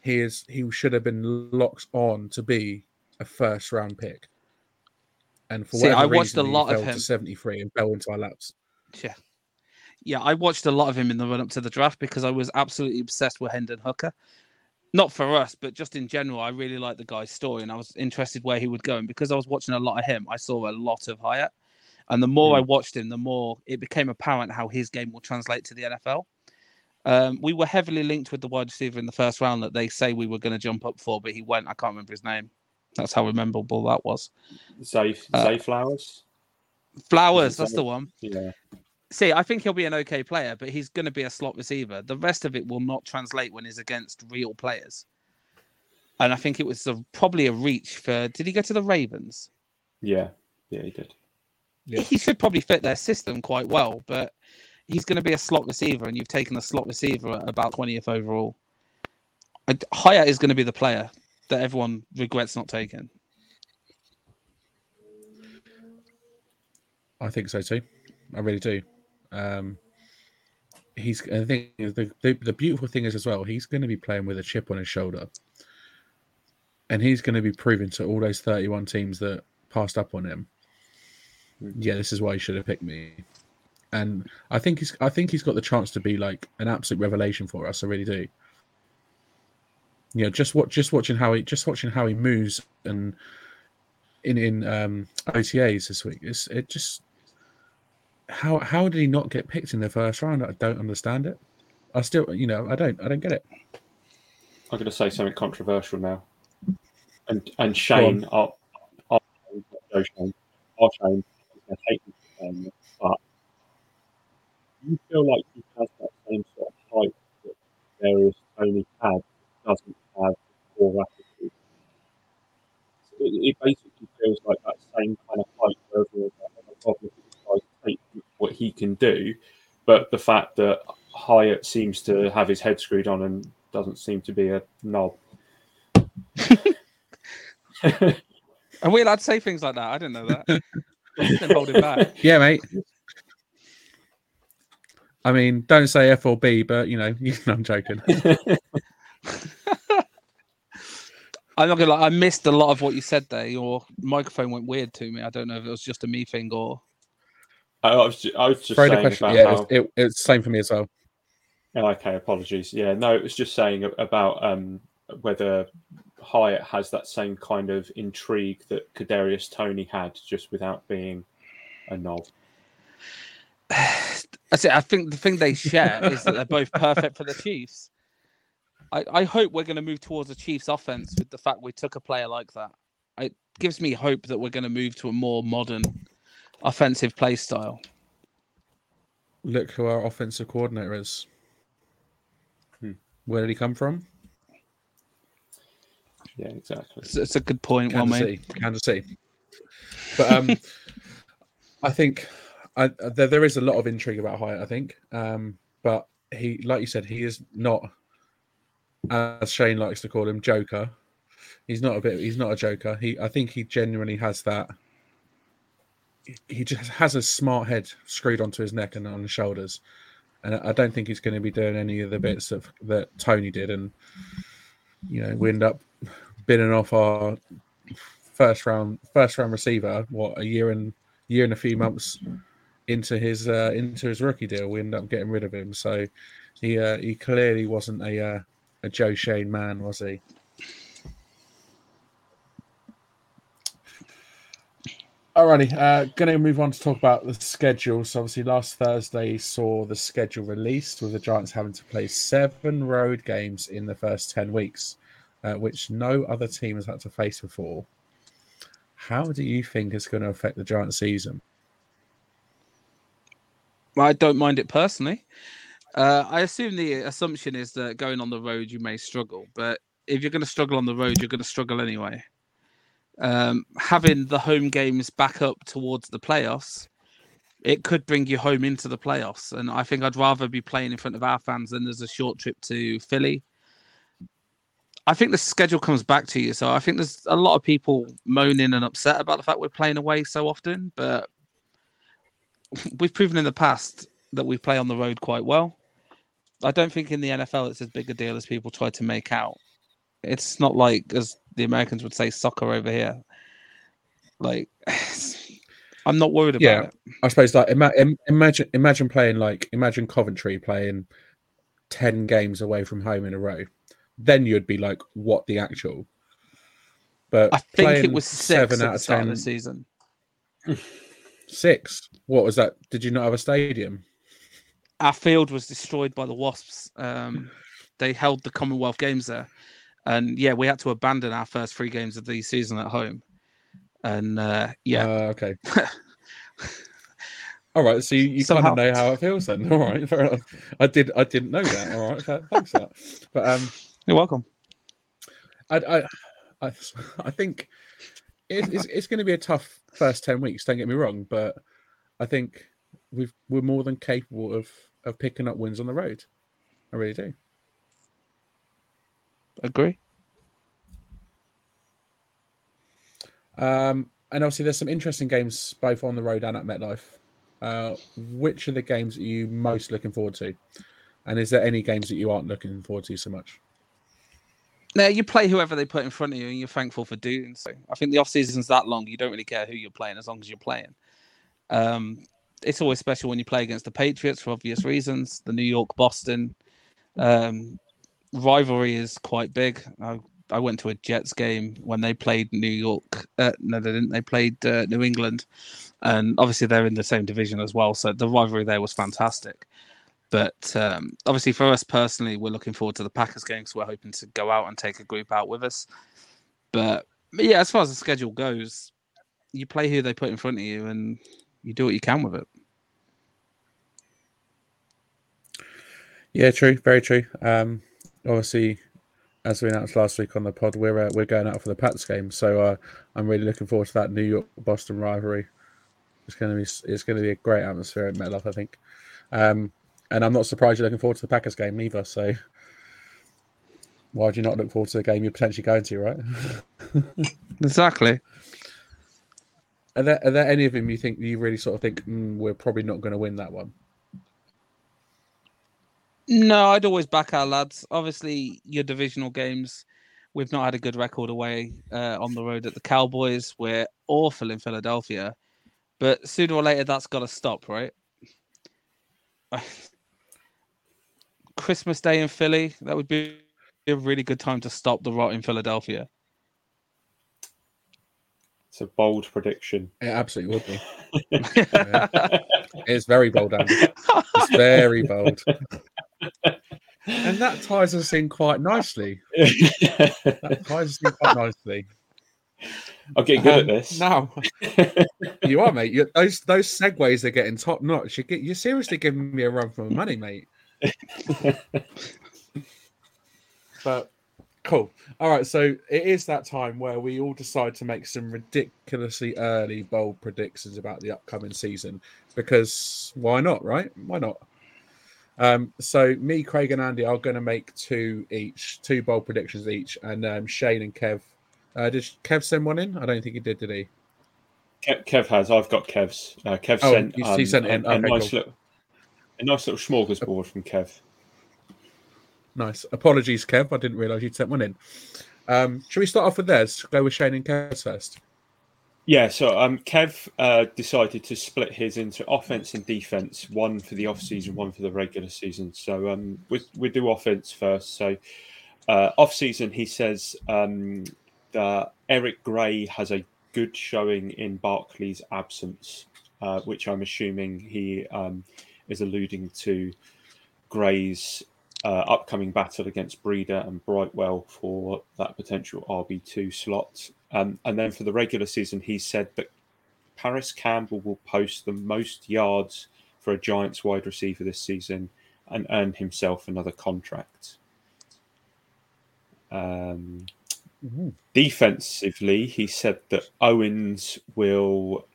he should have been locked on to be a first round pick. And for whatever reason, he fell to 73 and fell into our laps. Yeah. Yeah, I watched a lot of him in the run-up to the draft because I was absolutely obsessed with Hendon Hooker. Not for us, but just in general, I really liked the guy's story and I was interested where he would go. And because I was watching a lot of him, I saw a lot of Hyatt. And the more I watched him, the more it became apparent how his game will translate to the NFL. We were heavily linked with the wide receiver in the first round that they say we were going to jump up for, but he went. I can't remember his name. That's how memorable that was. Zay Flowers? Flowers, that's the one. Yeah. See, I think he'll be an okay player, but he's going to be a slot receiver. The rest of it will not translate when he's against real players. And I think it was probably a reach for... Did he go to the Ravens? Yeah, he did. Yeah. He should probably fit their system quite well, but he's going to be a slot receiver, and you've taken a slot receiver at about 20th overall. Hyatt is going to be the player that everyone regrets not taking. I think so too. I really do. I think the beautiful thing is as well, he's going to be playing with a chip on his shoulder, and he's going to be proving to all those 31 teams that passed up on him, yeah, this is why you should have picked me. And I think he's got the chance to be like an absolute revelation for us. I really do. You know, just watching how he moves and in OTAs this week. How did he not get picked in the first round? I don't understand it. I still, I don't get it. I'm going to say something controversial now. And Shane, our Shane, I hate this, but you feel like he has that same sort of height that Darius Tony had, doesn't have or attitude. So it basically feels like that same kind of height overall. What he can do, but the fact that Hyatt seems to have his head screwed on and doesn't seem to be a knob. Are we allowed to say things like that? I didn't know that. Hold it back. Yeah, mate. I mean, don't say F or B, but I'm joking. I'm not gonna lie, I missed a lot of what you said there. Your microphone went weird to me. I don't know if it was just a me thing or. I was just saying about how... It's the same for me as well. Okay, apologies. Yeah, no, it was just saying about whether Hyatt has that same kind of intrigue that Kadarius Toney had, just without being a knob. I think the thing they share is that they're both perfect for the Chiefs. I hope we're going to move towards the Chiefs offense with the fact we took a player like that. It gives me hope that we're going to move to a more modern offensive play style. Look who our offensive coordinator is. Where did he come from? Yeah, exactly. It's a good point. Kansas City. But I think there is a lot of intrigue about Hyatt, I think. But he, like you said, he is not, as Shane likes to call him, Joker. He's not a Joker. I think he genuinely has that. He just has a smart head screwed onto his neck and on his shoulders. And I don't think he's going to be doing any of the bits that Tony did. And, we end up bidding off our first round receiver, a year and a few months into his rookie deal. We end up getting rid of him. So he clearly wasn't a Joe Schoen man, was he? Alrighty, going to move on to talk about the schedule. So obviously last Thursday saw the schedule released with the Giants having to play 7 road games in the first 10 weeks, which no other team has had to face before. How do you think it's going to affect the Giants season? Well, I don't mind it personally. I assume the assumption is that going on the road you may struggle, but if you're going to struggle on the road, you're going to struggle anyway. Having the home games back up towards the playoffs it could bring you home into the playoffs. And I think I'd rather be playing in front of our fans than there's a short trip to Philly. I think the schedule comes back to you. So I think there's a lot of people moaning and upset about the fact we're playing away so often, but we've proven in the past that we play on the road quite well. I don't think in the NFL it's as big a deal as people try to make out. It's not like, as the Americans would say, soccer over here. Like, I'm not worried about it. I suppose, like, imagine Coventry playing 10 games away from home in a row. Then you'd be like, what the actual? But I think it was 6 7 out of 10 of the season. 6? What was that? Did you not have a stadium? Our field was destroyed by the Wasps. They held the Commonwealth Games there. And yeah, we had to abandon our first 3 games of the season at home. And okay. All right, so you kind of know how it feels then. All right, fair enough. I didn't know that. All right, thanks for that. But you're welcome. I think it's going to be a tough first 10 weeks. Don't get me wrong, but I think we're more than capable of picking up wins on the road. I really do. Agree. And obviously, there's some interesting games both on the road and at MetLife. Which are the games that you most looking forward to? And is there any games that you aren't looking forward to so much? No, you play whoever they put in front of you and you're thankful for doing so. I think the off-season's that long. You don't really care who you're playing as long as you're playing. It's always special when you play against the Patriots for obvious reasons. The New York-Boston rivalry is quite big. I went to a Jets game when they played New York. No, they didn't. They played New England. And obviously they're in the same division as well. So the rivalry there was fantastic. But obviously for us personally, we're looking forward to the Packers game because we're hoping to go out and take a group out with us. But yeah, as far as the schedule goes, you play who they put in front of you and you do what you can with it. Yeah, true. Very true. Obviously, as we announced last week on the pod, we're going out for the Pats game, so I'm really looking forward to that New York-Boston rivalry. It's going to be a great atmosphere at MetLife, I think, and I'm not surprised you're looking forward to the Packers game either. So why would you not look forward to the game you're potentially going to, right? Exactly. Are there any of them you think you really sort of think we're probably not going to win that one? No, I'd always back our lads. Obviously, your divisional games, we've not had a good record away on the road at the Cowboys. We're awful in Philadelphia. But sooner or later, that's got to stop, right? Christmas Day in Philly, that would be a really good time to stop the rot in Philadelphia. It's a bold prediction. It absolutely would be. Yeah. It's very bold, Andy. It's very bold. And that ties us in quite nicely. I'm getting good at this. No, you are, mate. Those segues are getting top notch. You're seriously giving me a run for my money, mate. But cool. All right. So it is that time where we all decide to make some ridiculously early bold predictions about the upcoming season because why not, right? Why not? So me, Craig, and Andy are going to make 2 each, 2 bold predictions each, and Shane and Kev. Did Kev send one in? I don't think he did he? Kev has. I've got Kev's. Kev sent. He sent in. Okay, a nice little smorgasbord from Kev. Nice. Apologies, Kev. I didn't realise you'd sent one in. Should we start off with theirs? Go with Shane and Kev first. Yeah, so Kev decided to split his into offense and defense, one for the off-season, one for the regular season. So we do offense first. So off-season, he says that Eric Gray has a good showing in Barkley's absence, which I'm assuming he is alluding to Gray's upcoming battle against Breeder and Brightwell for that potential RB2 slot. And then for the regular season, he said that Paris Campbell will post the most yards for a Giants wide receiver this season and earn himself another contract. Defensively, he said that Owens will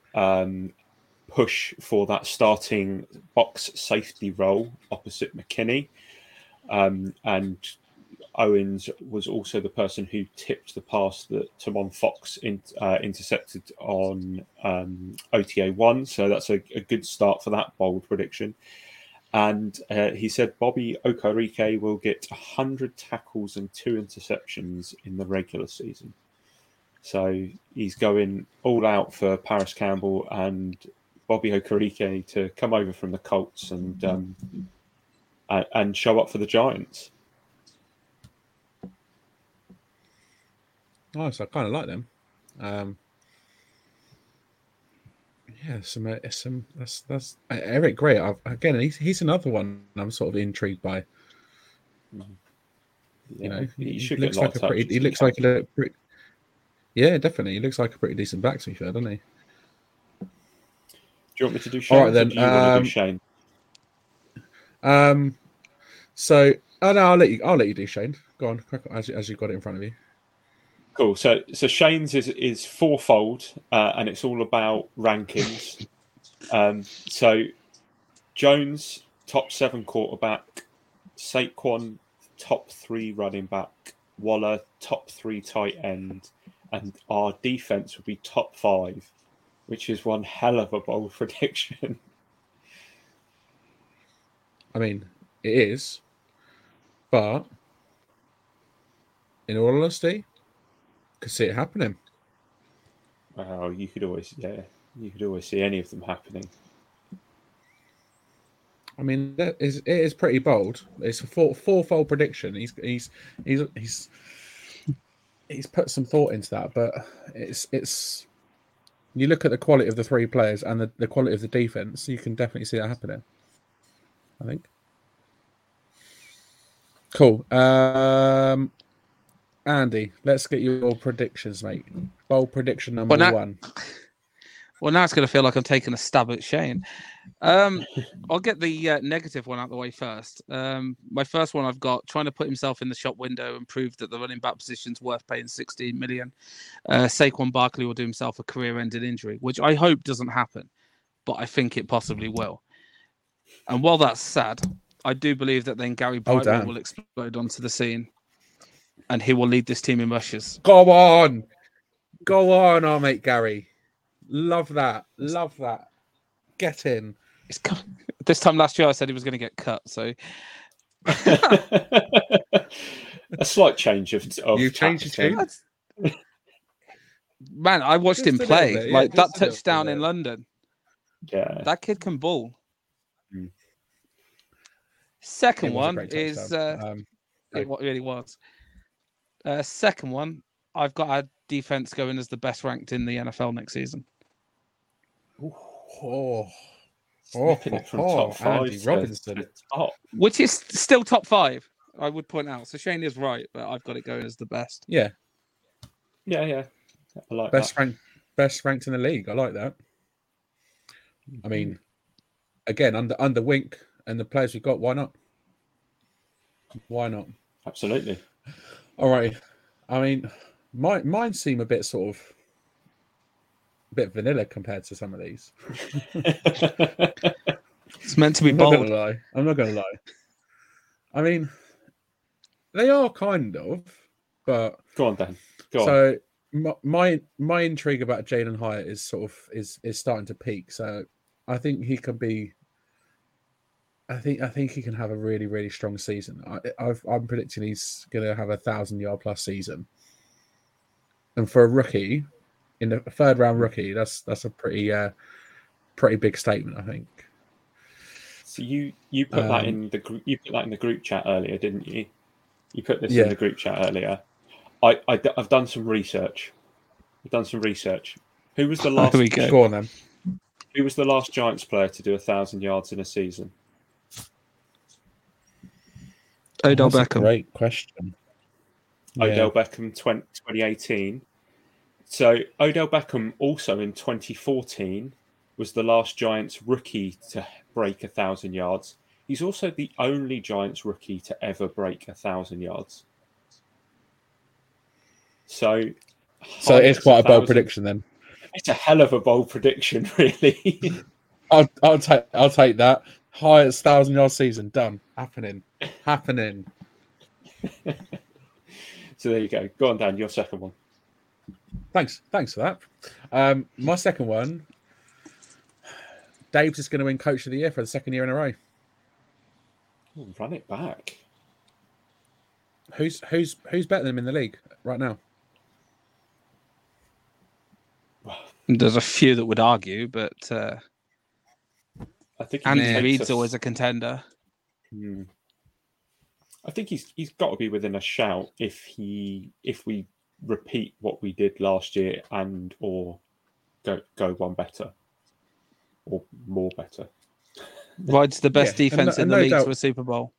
push for that starting box safety role opposite McKinney. And Owens was also the person who tipped the pass that Tamon Fox intercepted on OTA1. So that's a good start for that bold prediction. And he said Bobby Okereke will get 100 tackles and 2 interceptions in the regular season. So he's going all out for Paris Campbell and Bobby Okereke to come over from the Colts and show up for the Giants. Nice. I kind of like them. Yeah, some that's Eric Gray. Again, he's another one I'm sort of intrigued by. He looks like a pretty. He looks like a pretty. Yeah, definitely. He looks like a pretty decent back, to be fair, doesn't he? Do you want me to do Shane? All right, then. Do Shane? So, no, I'll let you do Shane. Go on, crack on, as you've got it in front of you. Cool. So Shane's is fourfold, and it's all about rankings. So Jones, top 7 quarterback. Saquon, top 3 running back. Waller, top 3 tight end. And our defense would be top 5, which is one hell of a bold prediction. I mean, it is. But in all honesty... could see it happening. Well, you could always see any of them happening. I mean, it is pretty bold. It's a fourfold prediction. He's put some thought into that, but it's you look at the quality of the 3 players and the quality of the defense, you can definitely see that happening. I think. Cool. Andy, let's get your predictions, mate. Bold prediction number 1. Well, now it's going to feel like I'm taking a stab at Shane. I'll get the negative one out of the way first. My first one I've got, trying to put himself in the shop window and prove that the running back position's worth paying $16 million. Saquon Barkley will do himself a career-ending injury, which I hope doesn't happen, but I think it possibly will. And while that's sad, I do believe that then Gary Brightman will explode onto the scene. And he will lead this team in rushes. Go on, our mate Gary. Love that. Get in. It's coming. This time last year, I said he was going to get cut. So a slight change of you changed your team. Man, I watched him play that touchdown in London. Yeah, that kid can ball. Mm. Second one is it really was. Second one, I've got our defense going as the best ranked in the NFL next season. Top 5, Andy Robinson, which is still top 5. I would point out. So Shane is right, but I've got it going as the best. Yeah, yeah. I like best ranked, in the league. I like that. I mean, again, under Wink and the players we've got, why not? Why not? Absolutely. All right, I mean, mine seem a bit vanilla compared to some of these. It's meant to be bold. I'm not going to lie. I mean, they are kind of, but go on, Dan. So my intrigue about Jalen Hyatt is sort of is starting to peak. So I think he can be. I think he can have a really, really strong season. I'm predicting he's going to have 1,000-yard-plus season. And for a rookie, in the third-round rookie, that's a pretty big statement, I think. So you put that in the group. You put that in the group chat earlier, didn't you? You put this in the group chat earlier. I've done some research. Who was the last? There we go. Go on, then. Who was the last Giants player to do 1,000 yards in a season? Odell Beckham. Great question. Odell Beckham, 2018. So Odell Beckham also in 2014 was the last Giants rookie to break 1,000 yards. He's also the only Giants rookie to ever break 1,000 yards. So it's quite a bold prediction then. It's a hell of a bold prediction, really. I'll take that. Hyatt's 1,000-yard season done. Happening. So there you go. Go on, Dan. Your second one. Thanks for that. My second one. Dave's is going to win Coach of the Year for the second year in a row. Ooh, run it back. Who's better than him in the league right now? There's a few that would argue, but I think Andy Reid's always a contender. Hmm. I think he's got to be within a shout if we repeat what we did last year and or go one better. Or more better. Rides the best defense in the league to a Super Bowl.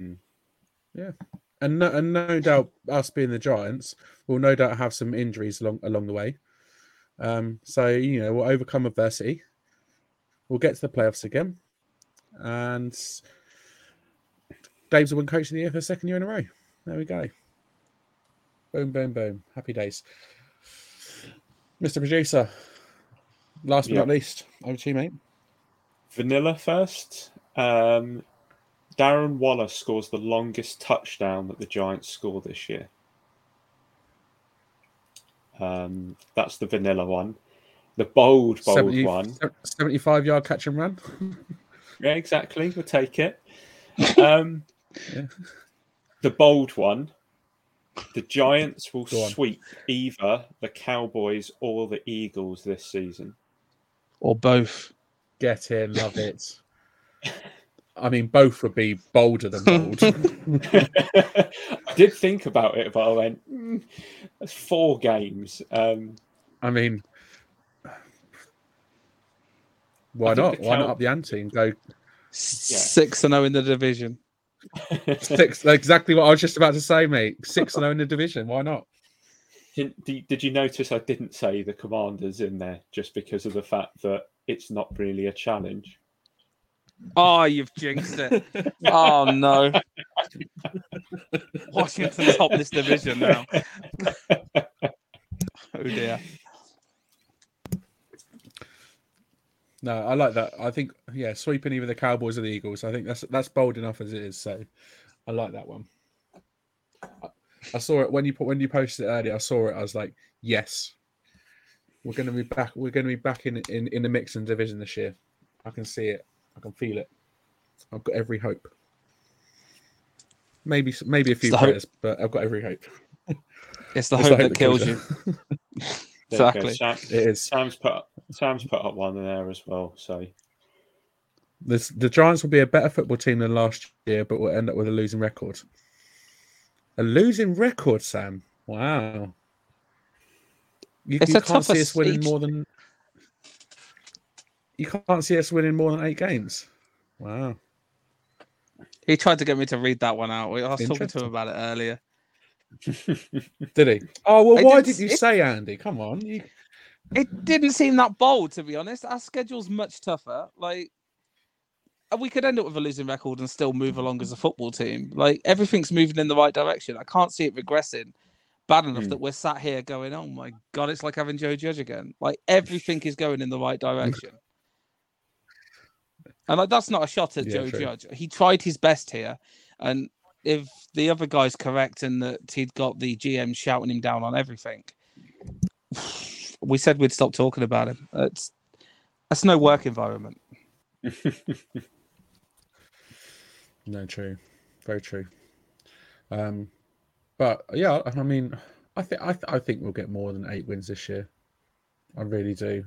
Mm. Yeah. And no doubt us being the Giants will no doubt have some injuries along the way. So, we'll overcome adversity. We'll get to the playoffs again. And Dave's the win Coach of the Year for the second year in a row. There we go. Boom, boom, boom. Happy days. Mr. Producer, last but not least, over to you, mate. Vanilla first. Darren Waller scores the longest touchdown that the Giants score this year. That's the vanilla one. The bold one. 75-yard catch and run. Yeah, exactly. We'll take it. The bold one. The Giants will sweep either the Cowboys or the Eagles this season. Or both. Get in, love it. I mean, both would be bolder than bold. I did think about it, but I went, that's four games. I mean, why not? Why not up the ante and go 6-0 in the division? 6, exactly what I was just about to say, mate. 6-0 in the division. Why not? Did you notice I didn't say the Commanders in there just because of the fact that it's not really a challenge? Oh, you've jinxed it. Oh, no. Washington's top this division now. Oh, dear. No, I like that. I think, sweeping either the Cowboys or the Eagles. I think that's bold enough as it is. So I like that one. I saw it when you posted it earlier. I saw it. I was like, yes, we're going to be back. We're going to be back in the mix and division this year. I can see it. I can feel it. I've got every hope. Maybe a few players, but I've got every hope. It's the hope that kills you. Exactly. Sam's put up one in there as well. So the Giants will be a better football team than last year, but we'll end up with a losing record. A losing record, Sam. Wow. You can't see us winning more than. You can't see us winning more than 8 games. Wow. He tried to get me to read that one out. I was talking to him about it earlier. Did he? Oh, well, why did you say, Andy? Come on. It didn't seem that bold, to be honest. Our schedule's much tougher. Like, we could end up with a losing record and still move along as a football team. Like, everything's moving in the right direction. I can't see it regressing bad enough that we're sat here going, oh, my God, it's like having Joe Judge again. Like, everything is going in the right direction. And like, that's not a shot at Joe Judge. He tried his best here. And if the other guy's correct and that he'd got the GM shouting him down on everything, we said we'd stop talking about him. That's no work environment. No, true. Very true. But yeah, I mean, I think we'll get more than 8 wins this year. I really do.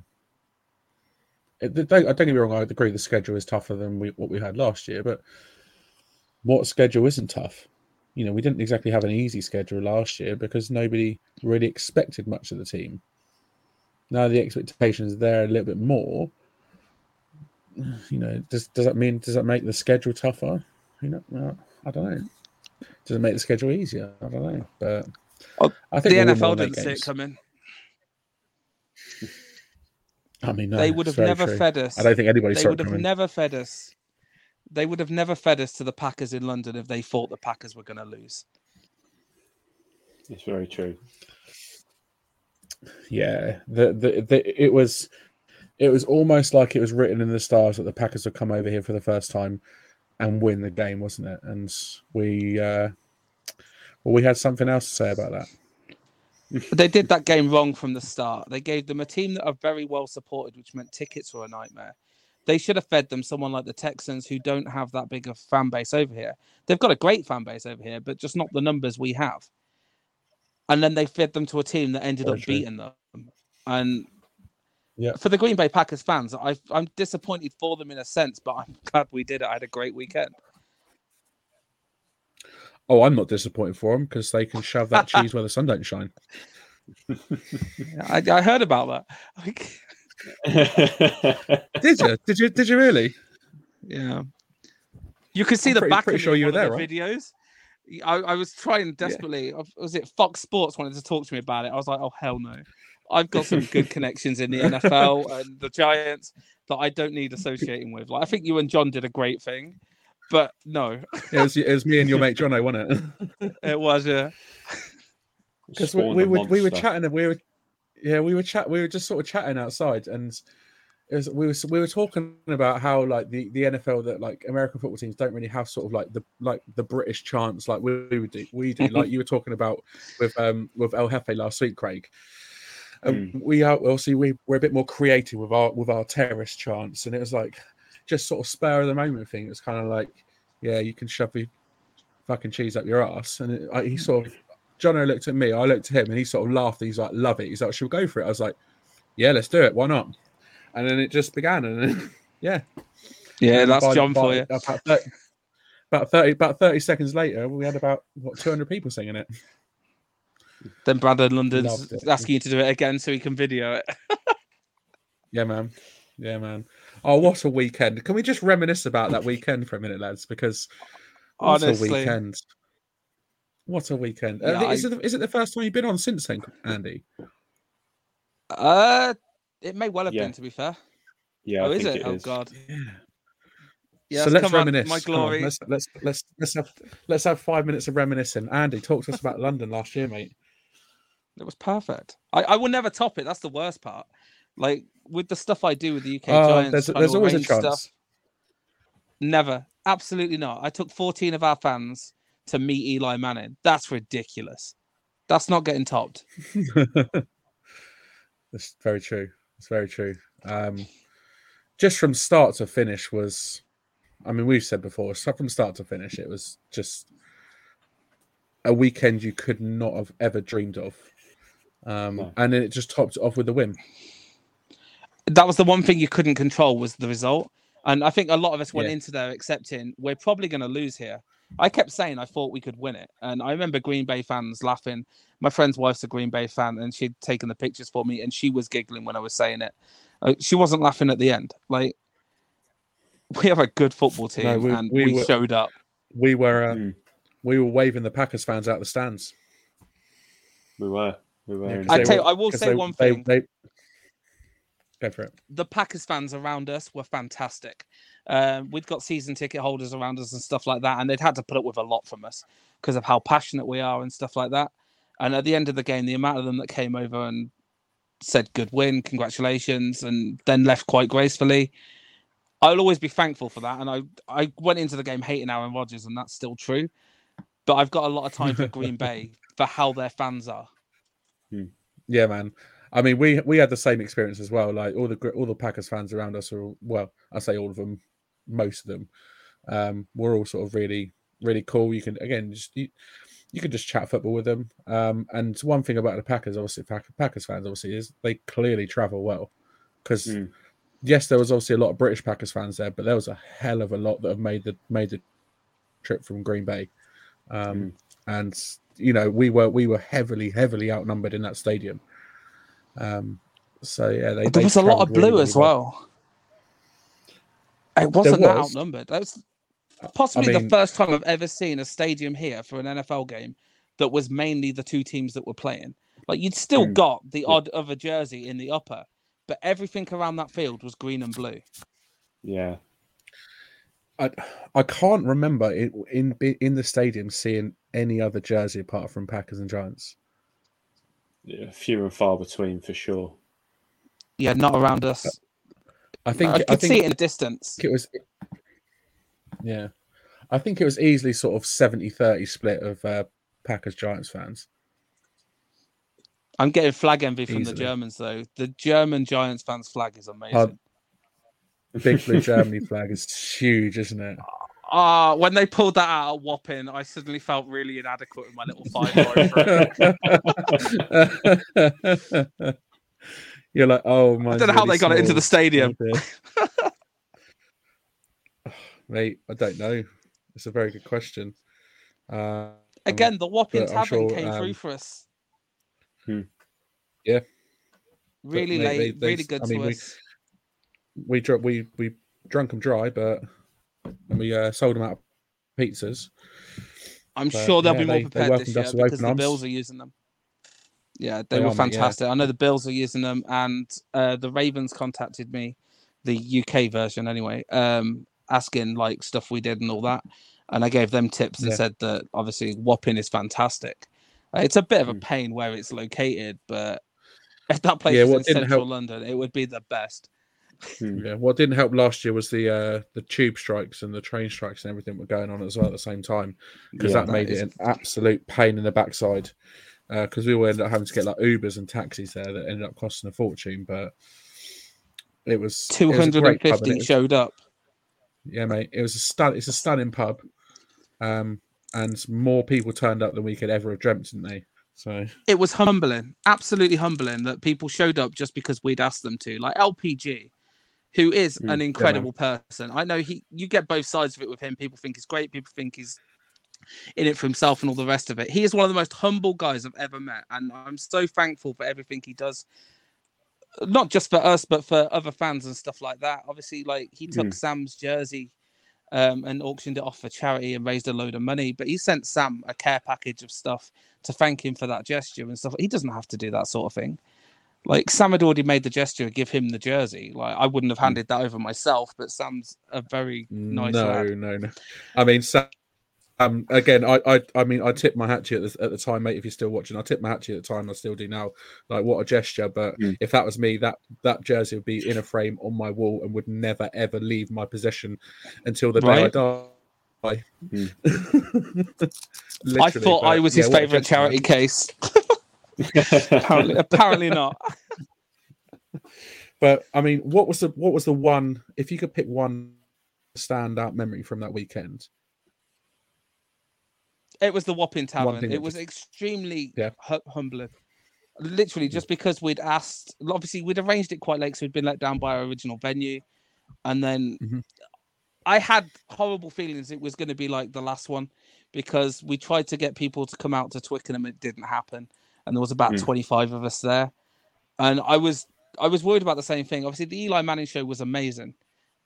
Don't get me wrong. I agree the schedule is tougher than what we had last year, but what schedule isn't tough? We didn't exactly have an easy schedule last year because nobody really expected much of the team. Now the expectations are there a little bit more. Does that make the schedule tougher? I don't know. Does it make the schedule easier? I don't know. But I think the NFL didn't see it coming. I mean, no, they would have never fed us. I don't think anybody. They would have never fed us. They would have never fed us to the Packers in London if they thought the Packers were going to lose. It's very true. Yeah, it was. It was almost like it was written in the stars that the Packers would come over here for the first time and win the game, wasn't it? And we had something else to say about that. But they did that game wrong from the start. They gave them a team that are very well supported, which meant tickets were a nightmare. They should have fed them someone like the Texans, who don't have that big a fan base over here. They've got a great fan base over here, but just not the numbers we have. And then they fed them to a team that ended up beating them. And for the Green Bay Packers fans, I'm disappointed for them in a sense, but I'm glad we did it. I had a great weekend. Oh, I'm not disappointed for them because they can shove that cheese where the sun don't shine. I heard about that. Did you really? Yeah. You could see the back of you were there, right? Videos. I was trying desperately. Yeah. Was it Fox Sports wanted to talk to me about it? I was like, oh hell no! I've got some good connections in the NFL and the Giants that I don't need associating with. Like, I think you and John did a great thing, but no, it was me and your mate Jono, wasn't it? It was, yeah. Because we were chatting and we were just sort of chatting outside, and we were talking about how like the NFL, that like American football teams don't really have sort of like the British chants like we would do. We do. Like you were talking about with El Jefe last week, Craig. We're a bit more creative with our terrorist chants, and it was like just sort of spur of the moment thing. It was kind of like, yeah, you can shove your fucking cheese up your ass, and he sort of. Jono looked at me, I looked at him, and he sort of laughed. He's like, love it. He's like, she'll go for it. I was like, yeah, let's do it. Why not? And then it just began. And then, yeah. Yeah, and that's John for you. About 30 seconds later, we had about, 200 people singing it. Then Brandon London's asking you to do it again so he can video it. Yeah, man. Oh, what a weekend. Can we just reminisce about that weekend for a minute, lads? Because honestly, what a weekend. What a weekend. Yeah, is it the first time you've been on since then, Andy? It may well have been, to be fair. Yeah. Oh, I think it is. Oh, God. Yeah. So let's reminisce. My glory. On, let's have 5 minutes of reminiscing. Andy, talk to us about London last year, mate. It was perfect. I will never top it. That's the worst part. Like, with the stuff I do with the UK Giants. There's always a chance. Stuff, never. Absolutely not. I took 14 of our fans to meet Eli Manning. That's ridiculous. That's not getting topped. That's very true. It's very true. Just from start to finish was, I mean, we've said before, from start to finish, it was just a weekend you could not have ever dreamed of. And then it just topped off with the win. That was the one thing you couldn't control, was the result. And I think a lot of us went into there accepting we're probably going to lose here. I kept saying I thought we could win it. And I remember Green Bay fans laughing. My friend's wife's a Green Bay fan, and she'd taken the pictures for me, and she was giggling when I was saying it. She wasn't laughing at the end. Like, we have a good football team, and we showed up. We were waving the Packers fans out the stands. We were. Yeah, I will say one thing. Go for it. The Packers fans around us were fantastic. We'd got season ticket holders around us and stuff like that, and they'd had to put up with a lot from us because of how passionate we are and stuff like that. And at the end of the game, the amount of them that came over and said, good win, congratulations, and then left quite gracefully, I'll always be thankful for that. And I went into the game hating Aaron Rodgers, and that's still true, but I've got a lot of time for Green Bay for how their fans are. Yeah, man. I mean, we had the same experience as well. Like, all the Packers fans around us are, well, I say all of them, most of them, were all sort of really, really cool. You can you could just chat football with them. And one thing about the Packers, obviously, Packers fans, obviously, is they clearly travel well. Because yes, there was obviously a lot of British Packers fans there, but there was a hell of a lot that have made the trip from Green Bay. And you know, we were heavily outnumbered in that stadium. There was a lot of blue really as well. It wasn't that outnumbered. That was possibly the first time I've ever seen a stadium here for an NFL game that was mainly the two teams that were playing. Like, you'd still got the odd other jersey in the upper, but everything around that field was green and blue. Yeah, I can't remember in the stadium seeing any other jersey apart from Packers and Giants. Yeah, few and far between for sure. Yeah, not around us. I think I could see it in the distance. I think it was easily sort of 70-30 split of Packers Giants fans. I'm getting flag envy from the Germans, though. The German Giants fans flag is amazing. The Big Blue Germany flag is huge, isn't it? When they pulled that out of Wapping, I suddenly felt really inadequate with my little 5 over. You're like, oh my! I don't know how they got it into the stadium. Mate, I don't know. It's a very good question. Again, the Wapping Tavern came through for us. Yeah, really late, really good to us. We drunk them dry, and we sold them out of pizzas. I'm sure they'll be more prepared this year because the Bills are using them. Yeah, they were fantastic. I know the Bills are using them, and the Ravens contacted me, the UK version anyway, asking like stuff we did and all that, and I gave them tips and said that obviously Wapping is fantastic. It's a bit of a pain where it's located, but if that place was in central London, it would be the best. Yeah, what didn't help last year was the tube strikes and the train strikes and everything were going on as well at the same time, because that made it an absolute pain in the backside. Because we all ended up having to get like Ubers and taxis there that ended up costing a fortune, but it was 250 showed up. Yeah, mate, it was a stunning pub. And more people turned up than we could ever have dreamt, didn't they? So it was humbling, absolutely humbling, that people showed up just because we'd asked them to. Like LPG, who is an incredible person. I know you get both sides of it with him. People think he's great. People think he's in it for himself and all the rest of it. He is one of the most humble guys I've ever met. And I'm so thankful for everything he does, not just for us, but for other fans and stuff like that. Obviously, like he took Sam's jersey and auctioned it off for charity and raised a load of money. But he sent Sam a care package of stuff to thank him for that gesture and stuff. He doesn't have to do that sort of thing. Like, Sam had already made the gesture to give him the jersey. Like, I wouldn't have handed that over myself, but Sam's a very nice lad. No. I mean, Sam, again, I mean, I tipped my hat to you at the time, mate, if you're still watching. I tipped my hat to you at the time. I still do now. Like, what a gesture. But if that was me, that jersey would be in a frame on my wall and would never, ever leave my possession until the day I die. I thought I was his favourite charity case. apparently not. But I mean, what was the one? If you could pick one standout memory from that weekend, it was the Wapping Tavern. It was extremely humbling. Literally, just because we'd asked. Obviously, we'd arranged it quite late, so we'd been let down by our original venue, and then I had horrible feelings it was going to be like the last one, because we tried to get people to come out to Twickenham, it didn't happen. And there was about 25 of us there. And I was worried about the same thing. Obviously, the Eli Manning show was amazing,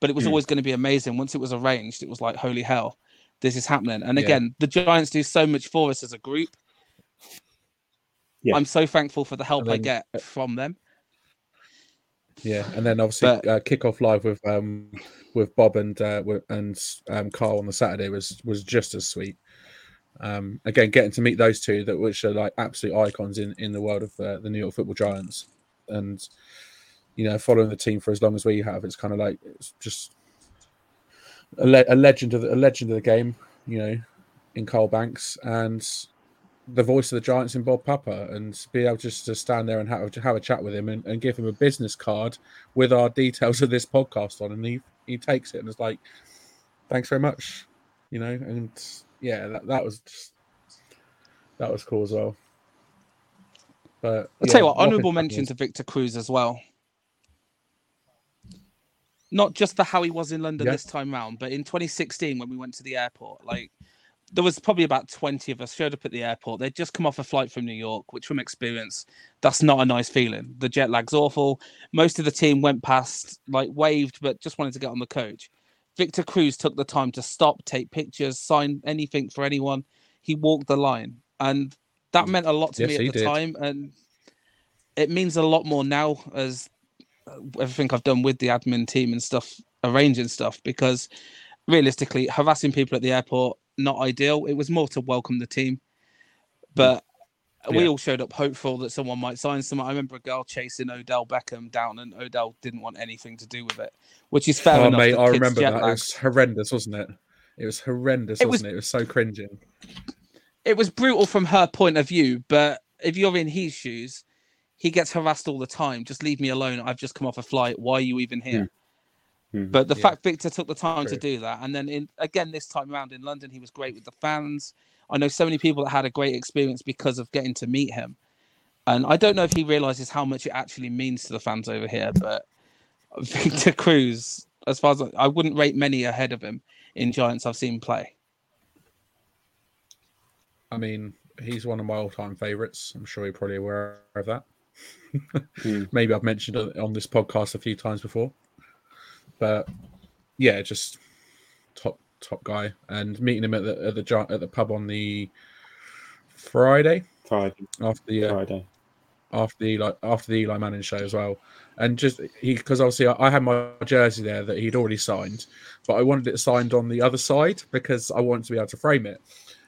but it was always going to be amazing. Once it was arranged, it was like, holy hell, this is happening. And again, the Giants do so much for us as a group. Yeah. I'm so thankful for the help I get from them. Yeah, and then obviously kickoff live with Bob and Carl on the Saturday was just as sweet. Again, getting to meet those two, which are like absolute icons in the world of the New York Football Giants, and following the team for as long as we have, it's kind of like it's just a legend of the game, in Carl Banks, and the voice of the Giants in Bob Papa, and be able just to stand there and have a chat with him and give him a business card with our details of this podcast on, and he takes it and is like, "Thanks very much," and. Yeah, that was cool as well. But I'll tell you what, honourable mention to Victor Cruz as well. Not just for how he was in London this time round, but in 2016 when we went to the airport, like there was probably about 20 of us showed up at the airport. They'd just come off a flight from New York, which from experience, that's not a nice feeling. The jet lag's awful. Most of the team went past, like waved, but just wanted to get on the coach. Victor Cruz took the time to stop, take pictures, sign anything for anyone. He walked the line. And that meant a lot to me at the time. And it means a lot more now as everything I've done with the admin team and stuff, arranging stuff, because realistically, harassing people at the airport, not ideal. It was more to welcome the team. But We all showed up hopeful that someone might sign someone. I remember a girl chasing Odell Beckham down, and Odell didn't want anything to do with it, which is fair enough. Mate, I remember that. It was horrendous, wasn't it? It was horrendous, wasn't it? It was so cringing. It was brutal from her point of view, but if you're in his shoes, he gets harassed all the time. Just leave me alone. I've just come off a flight. Why are you even here? Mm. But the fact Victor took the time to do that, and then again this time around in London, he was great with the fans. I know so many people that had a great experience because of getting to meet him. And I don't know if he realises how much it actually means to the fans over here, but Victor Cruz, as far as I wouldn't rate many ahead of him in Giants I've seen play. I mean, he's one of my all-time favourites. I'm sure you're probably aware of that. Maybe I've mentioned it on this podcast a few times before. But, yeah, just top guy, and meeting him at the pub on the Friday after the Eli Manning show as well, and just because obviously I had my jersey there that he'd already signed, but I wanted it signed on the other side because I wanted to be able to frame it,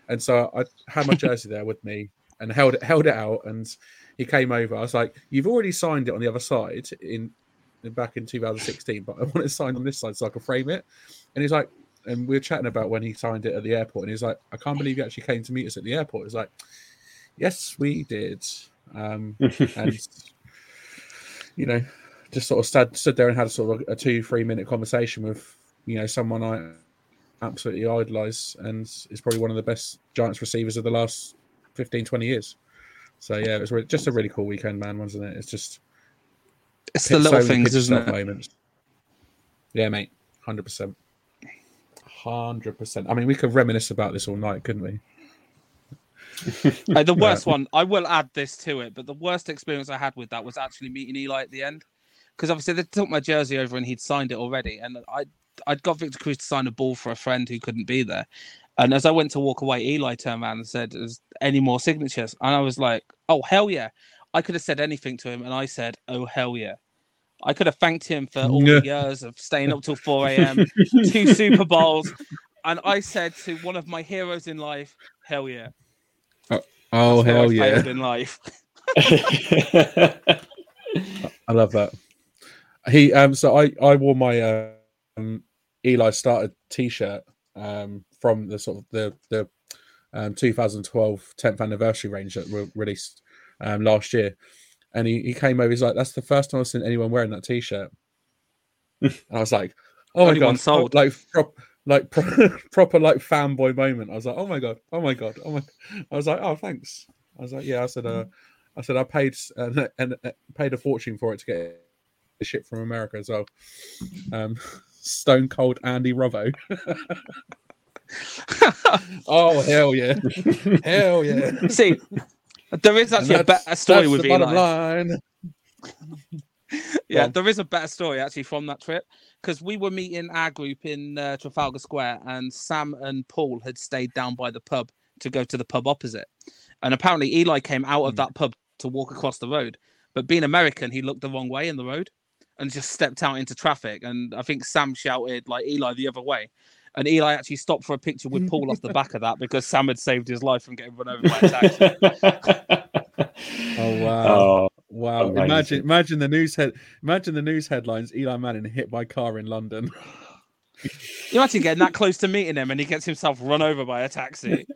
and so I had my jersey there with me and held it out, and he came over. I was like, "You've already signed it on the other side back in 2016, but I want it signed on this side so I can frame it," and he's like. And we were chatting about when he signed it at the airport, and he's like, "I can't believe you actually came to meet us at the airport." It's like, "Yes, we did," and you know, just sort of stood there and had sort of a 2-3 minute conversation with, you know, someone I absolutely idolise, and is probably one of the best Giants receivers of the last 15-20 years. So yeah, it was just a really cool weekend, man, wasn't it? It's just it's the little things, isn't it? Moments. Yeah, mate, 100%. 100%. I mean, we could reminisce about this all night, couldn't we? The worst one, I will add this to it, but the worst experience I had with that was actually meeting Eli at the end. Because obviously they took my jersey over and he'd signed it already. And I'd got Victor Cruz to sign a ball for a friend who couldn't be there. And as I went to walk away, Eli turned around and said, "Is any more signatures?" And I was like, "Oh, hell yeah." I could have said anything to him, and I said, "Oh, hell yeah." I could have thanked him for all the years of staying up till 4 a.m., 2 Super Bowls. And I said to one of my heroes in life, "Hell yeah." Oh, hell I failed in life. I love that. He so I wore my Eli Starter t-shirt from the sort of the 2012 10th anniversary range that were released last year. And he came over, he's like, "That's the first time I've seen anyone wearing that t-shirt." And I was like, "Oh my god." Sold. Proper like fanboy moment. I was like, "Oh my god, oh my god, oh my." I was like, "Oh, thanks." I was like, "Yeah," I said, I paid paid a fortune for it to get the ship from America as well. Stone Cold Andy Robbo. Oh hell yeah. Hell yeah. See, there is actually a better story with Eli. Yeah, there is a better story actually from that trip, because we were meeting our group in Trafalgar Square, and Sam and Paul had stayed down by the pub to go to the pub opposite. And apparently Eli came out of that pub to walk across the road, but being American, he looked the wrong way in the road and just stepped out into traffic. And I think Sam shouted, like, "Eli, the other way." And Eli actually stopped for a picture with Paul off the back of that, because Sam had saved his life from getting run over by a taxi. Oh wow! Oh, wow! Amazing. Imagine the news headlines: Eli Manning hit by car in London. You're actually getting that close to meeting him, and he gets himself run over by a taxi.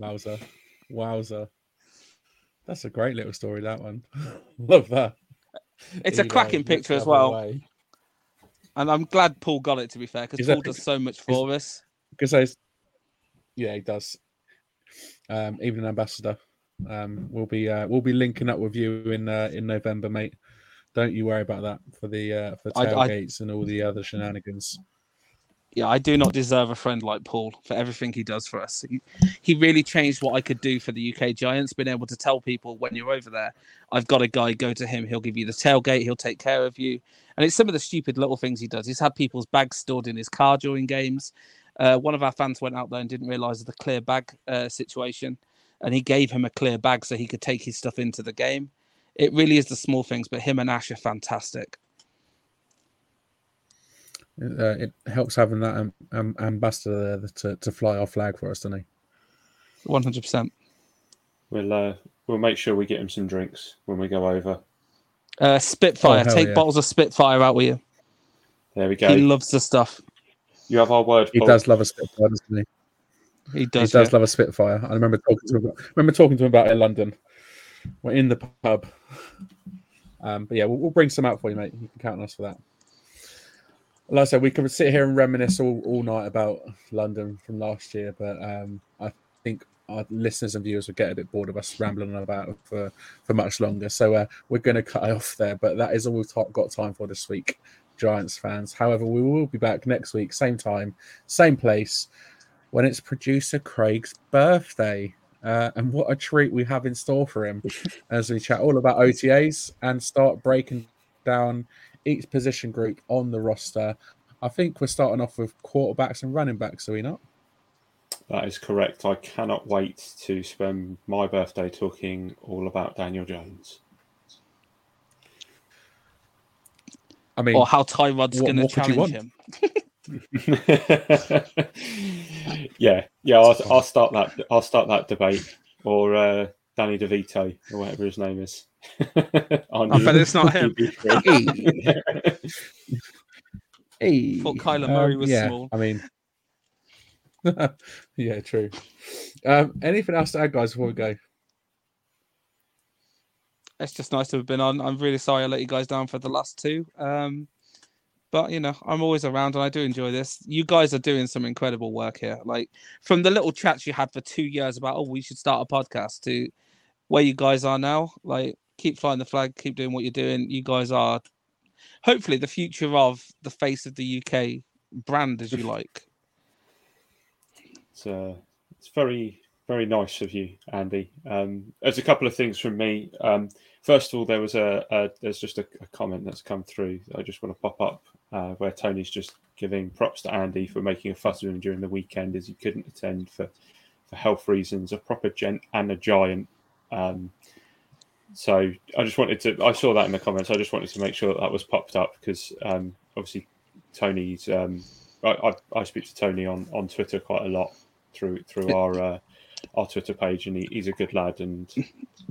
Wowza! That's a great little story. That one, love that. It's a cracking picture as well. Away. And I'm glad Paul got it, to be fair, because Paul does so much for us. Because yeah, he does. Even an ambassador, we'll be linking up with you in November, mate. Don't you worry about that for the for tailgates and all the other shenanigans. Yeah, I do not deserve a friend like Paul for everything he does for us. He really changed what I could do for the UK Giants, being able to tell people, "When you're over there, I've got a guy, go to him. He'll give you the tailgate. He'll take care of you." And it's some of the stupid little things he does. He's had people's bags stored in his car during games. One of our fans went out there and didn't realise the clear bag situation, and he gave him a clear bag so he could take his stuff into the game. It really is the small things, but him and Ash are fantastic. It helps having that ambassador there to fly our flag for us, doesn't he? 100%. We'll make sure we get him some drinks when we go over. Spitfire. Take bottles of Spitfire out with you. There we go. He loves the stuff. You have our word, Paul. He does love a Spitfire, doesn't he? He does love a Spitfire. I remember talking to him about it in London. We're in the pub. But we'll bring some out for you, mate. You can count on us for that. Like I said, we could sit here and reminisce all night about London from last year, but I think our listeners and viewers would get a bit bored of us rambling about for much longer. So we're going to cut off there, but that is all we've got time for this week, Giants fans. However, we will be back next week, same time, same place, when it's producer Craig's birthday. And what a treat we have in store for him as we chat all about OTAs and start breaking down each position group on the roster. I think we're starting off with quarterbacks and running backs, are we not? That is correct. I cannot wait to spend my birthday talking all about Daniel Jones. I mean, or how Tyrod's going to challenge him. I'll start that debate, or Danny DeVito, or whatever his name is. I bet it's not him. Hey. Thought Kyler Murray was small. I mean, yeah, true. Anything else to add, guys, before we go? It's just nice to have been on. I'm really sorry I let you guys down for the last two. But, you know, I'm always around and I do enjoy this. You guys are doing some incredible work here. Like, from the little chats you had for 2 years about, we should start a podcast, to where you guys are now. Like, keep flying the flag, keep doing what you're doing. You guys are hopefully the future of the face of the UK brand, as you like. It's very, very nice of you, Andy. There's a couple of things from me. First of all, there was there's just a comment that's come through that I just want to pop up, where Tony's just giving props to Andy for making a fuss of him during the weekend as he couldn't attend for health reasons. A proper gent and a giant. So I saw that in the comments. I just wanted to make sure that was popped up, because obviously Tony's. I speak to Tony on Twitter quite a lot through our Twitter page, and he's a good lad. And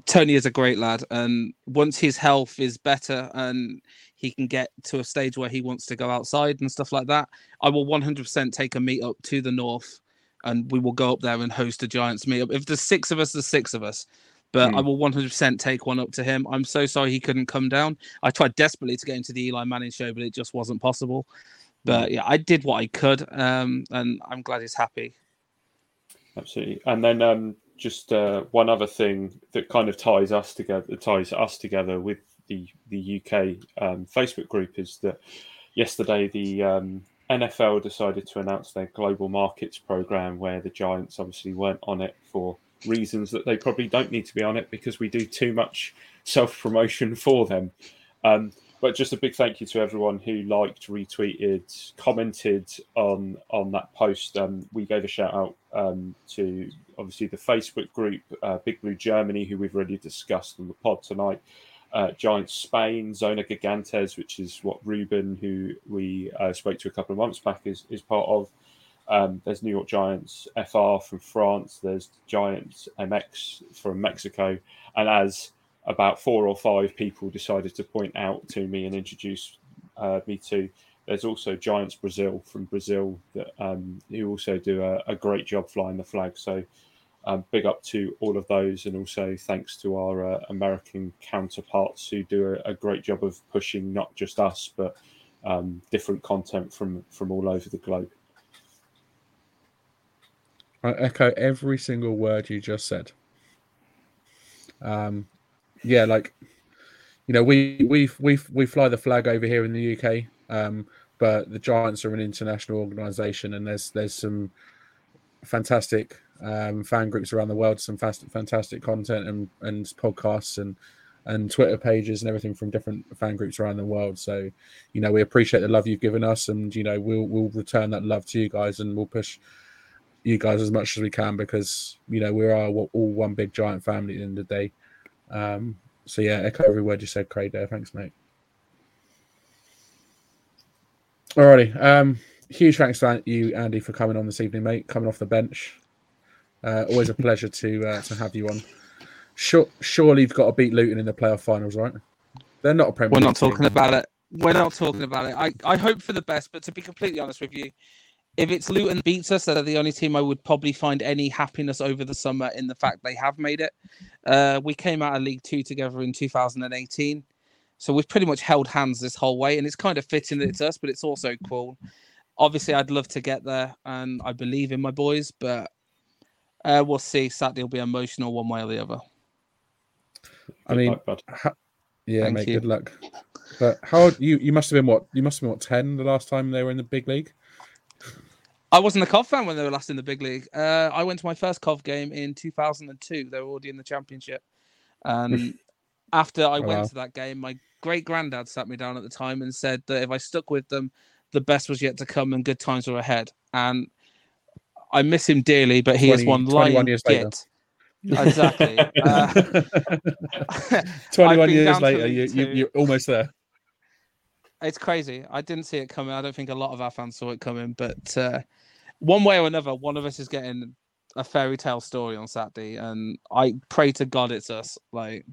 Tony is a great lad. And once his health is better and he can get to a stage where he wants to go outside and stuff like that, I will 100% take a meet up to the north, and we will go up there and host a Giants meet up. If there's six of us, there's six of us. But I will 100% take one up to him. I'm so sorry he couldn't come down. I tried desperately to get into the Eli Manning show, but it just wasn't possible. But yeah, I did what I could, and I'm glad he's happy. Absolutely. And then just one other thing that kind of ties us together with the UK Facebook group is that yesterday the NFL decided to announce their global markets program, where the Giants obviously weren't on it for reasons that they probably don't need to be on it, because we do too much self-promotion for them. But just a big thank you to everyone who liked, retweeted, commented on that post. We gave a shout out to obviously the Facebook group, Big Blue Germany, who we've already discussed on the pod tonight, Giants Spain, Zona Gigantes, which is what Ruben, who we spoke to a couple of months back, is part of. There's New York Giants FR from France. There's Giants MX from Mexico. And as about 4 or 5 people decided to point out to me and introduce me to, there's also Giants Brazil from Brazil, that who also do a great job flying the flag. So big up to all of those, and also thanks to our American counterparts who do a great job of pushing not just us, but different content from all over the globe. I echo every single word you just said. Yeah, like, you know, we fly the flag over here in the UK, but the Giants are an international organisation, and there's some fantastic fan groups around the world, some fantastic content and podcasts and Twitter pages and everything from different fan groups around the world. So, you know, we appreciate the love you've given us, and, you know, we'll return that love to you guys, and we'll push you guys as much as we can, because, you know, we are all one big Giant family at the end of the day. So yeah, echo every word you said, Craig, there. Thanks, mate. Alrighty. Huge thanks to you, Andy, for coming on this evening, mate. Coming off the bench. Always a pleasure to have you on. Surely you've got to beat Luton in the playoff finals, right? They're not a Premier League. We're not talking about it. We're not talking about it. I hope for the best, but to be completely honest with you, if it's Luton beats us, they're the only team I would probably find any happiness over the summer in the fact they have made it. We came out of League Two together in 2018. So we've pretty much held hands this whole way. And it's kind of fitting that it's us, but it's also cool. Obviously, I'd love to get there. And I believe in my boys, but we'll see. Saturday will be emotional one way or the other. Thank you. Good luck. But how old, you must have been what? You must have been what, 10 the last time they were in the big league? I wasn't a Cov fan when they were last in the big league. I went to my first Cov game in 2002. They were already in the championship. After I went to that game, my great granddad sat me down at the time and said that if I stuck with them, the best was yet to come and good times were ahead. And I miss him dearly, but he is one lion git. Exactly. 21 years later, you're almost there. It's crazy. I didn't see it coming. I don't think a lot of our fans saw it coming. But one way or another, one of us is getting a fairy tale story on Saturday, and I pray to God it's us. But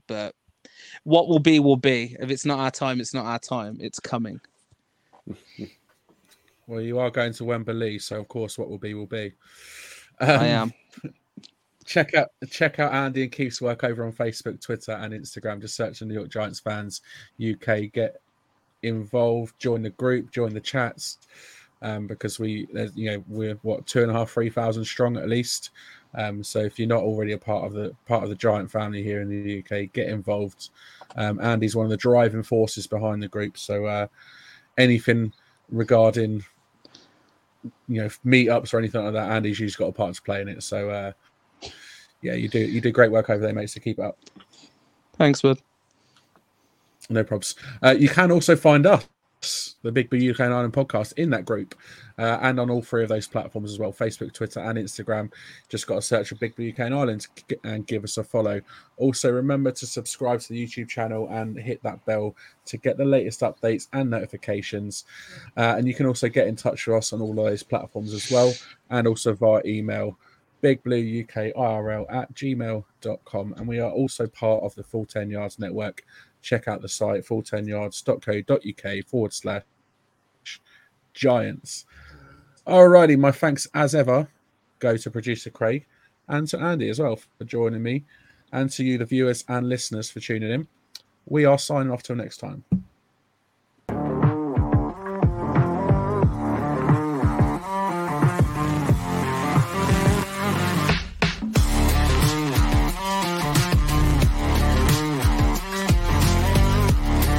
what will be will be. If it's not our time, it's not our time. It's coming. Well, you are going to Wembley, so of course, what will be will be. I am. Check out Andy and Keith's work over on Facebook, Twitter, and Instagram. Just search the New York Giants Fans UK. Get involved, join the group, join the chats, because we're 2,500-3,000 strong at least. So if you're not already a part of the Giant family here in the UK, get involved. Andy's one of the driving forces behind the group. So anything regarding meetups or anything like that, Andy's usually got a part to play in it. So you do great work over there, mate. So keep it up. Thanks, bud. No probs. You can also find us, the Big Blue UK and Ireland podcast, in that group and on all three of those platforms as well, Facebook, Twitter and Instagram. Just got to search for Big Blue UK and Ireland and give us a follow. Also, remember to subscribe to the YouTube channel and hit that bell to get the latest updates and notifications. And you can also get in touch with us on all of those platforms as well, and also via email. bigblueukirl@gmail.com, and we are also part of the Full 10 Yards network. Check out the site full10yards.co.uk/giants. Alrighty, my thanks as ever go to producer Craig and to Andy as well for joining me, and to you the viewers and listeners for tuning in. We are signing off till next time.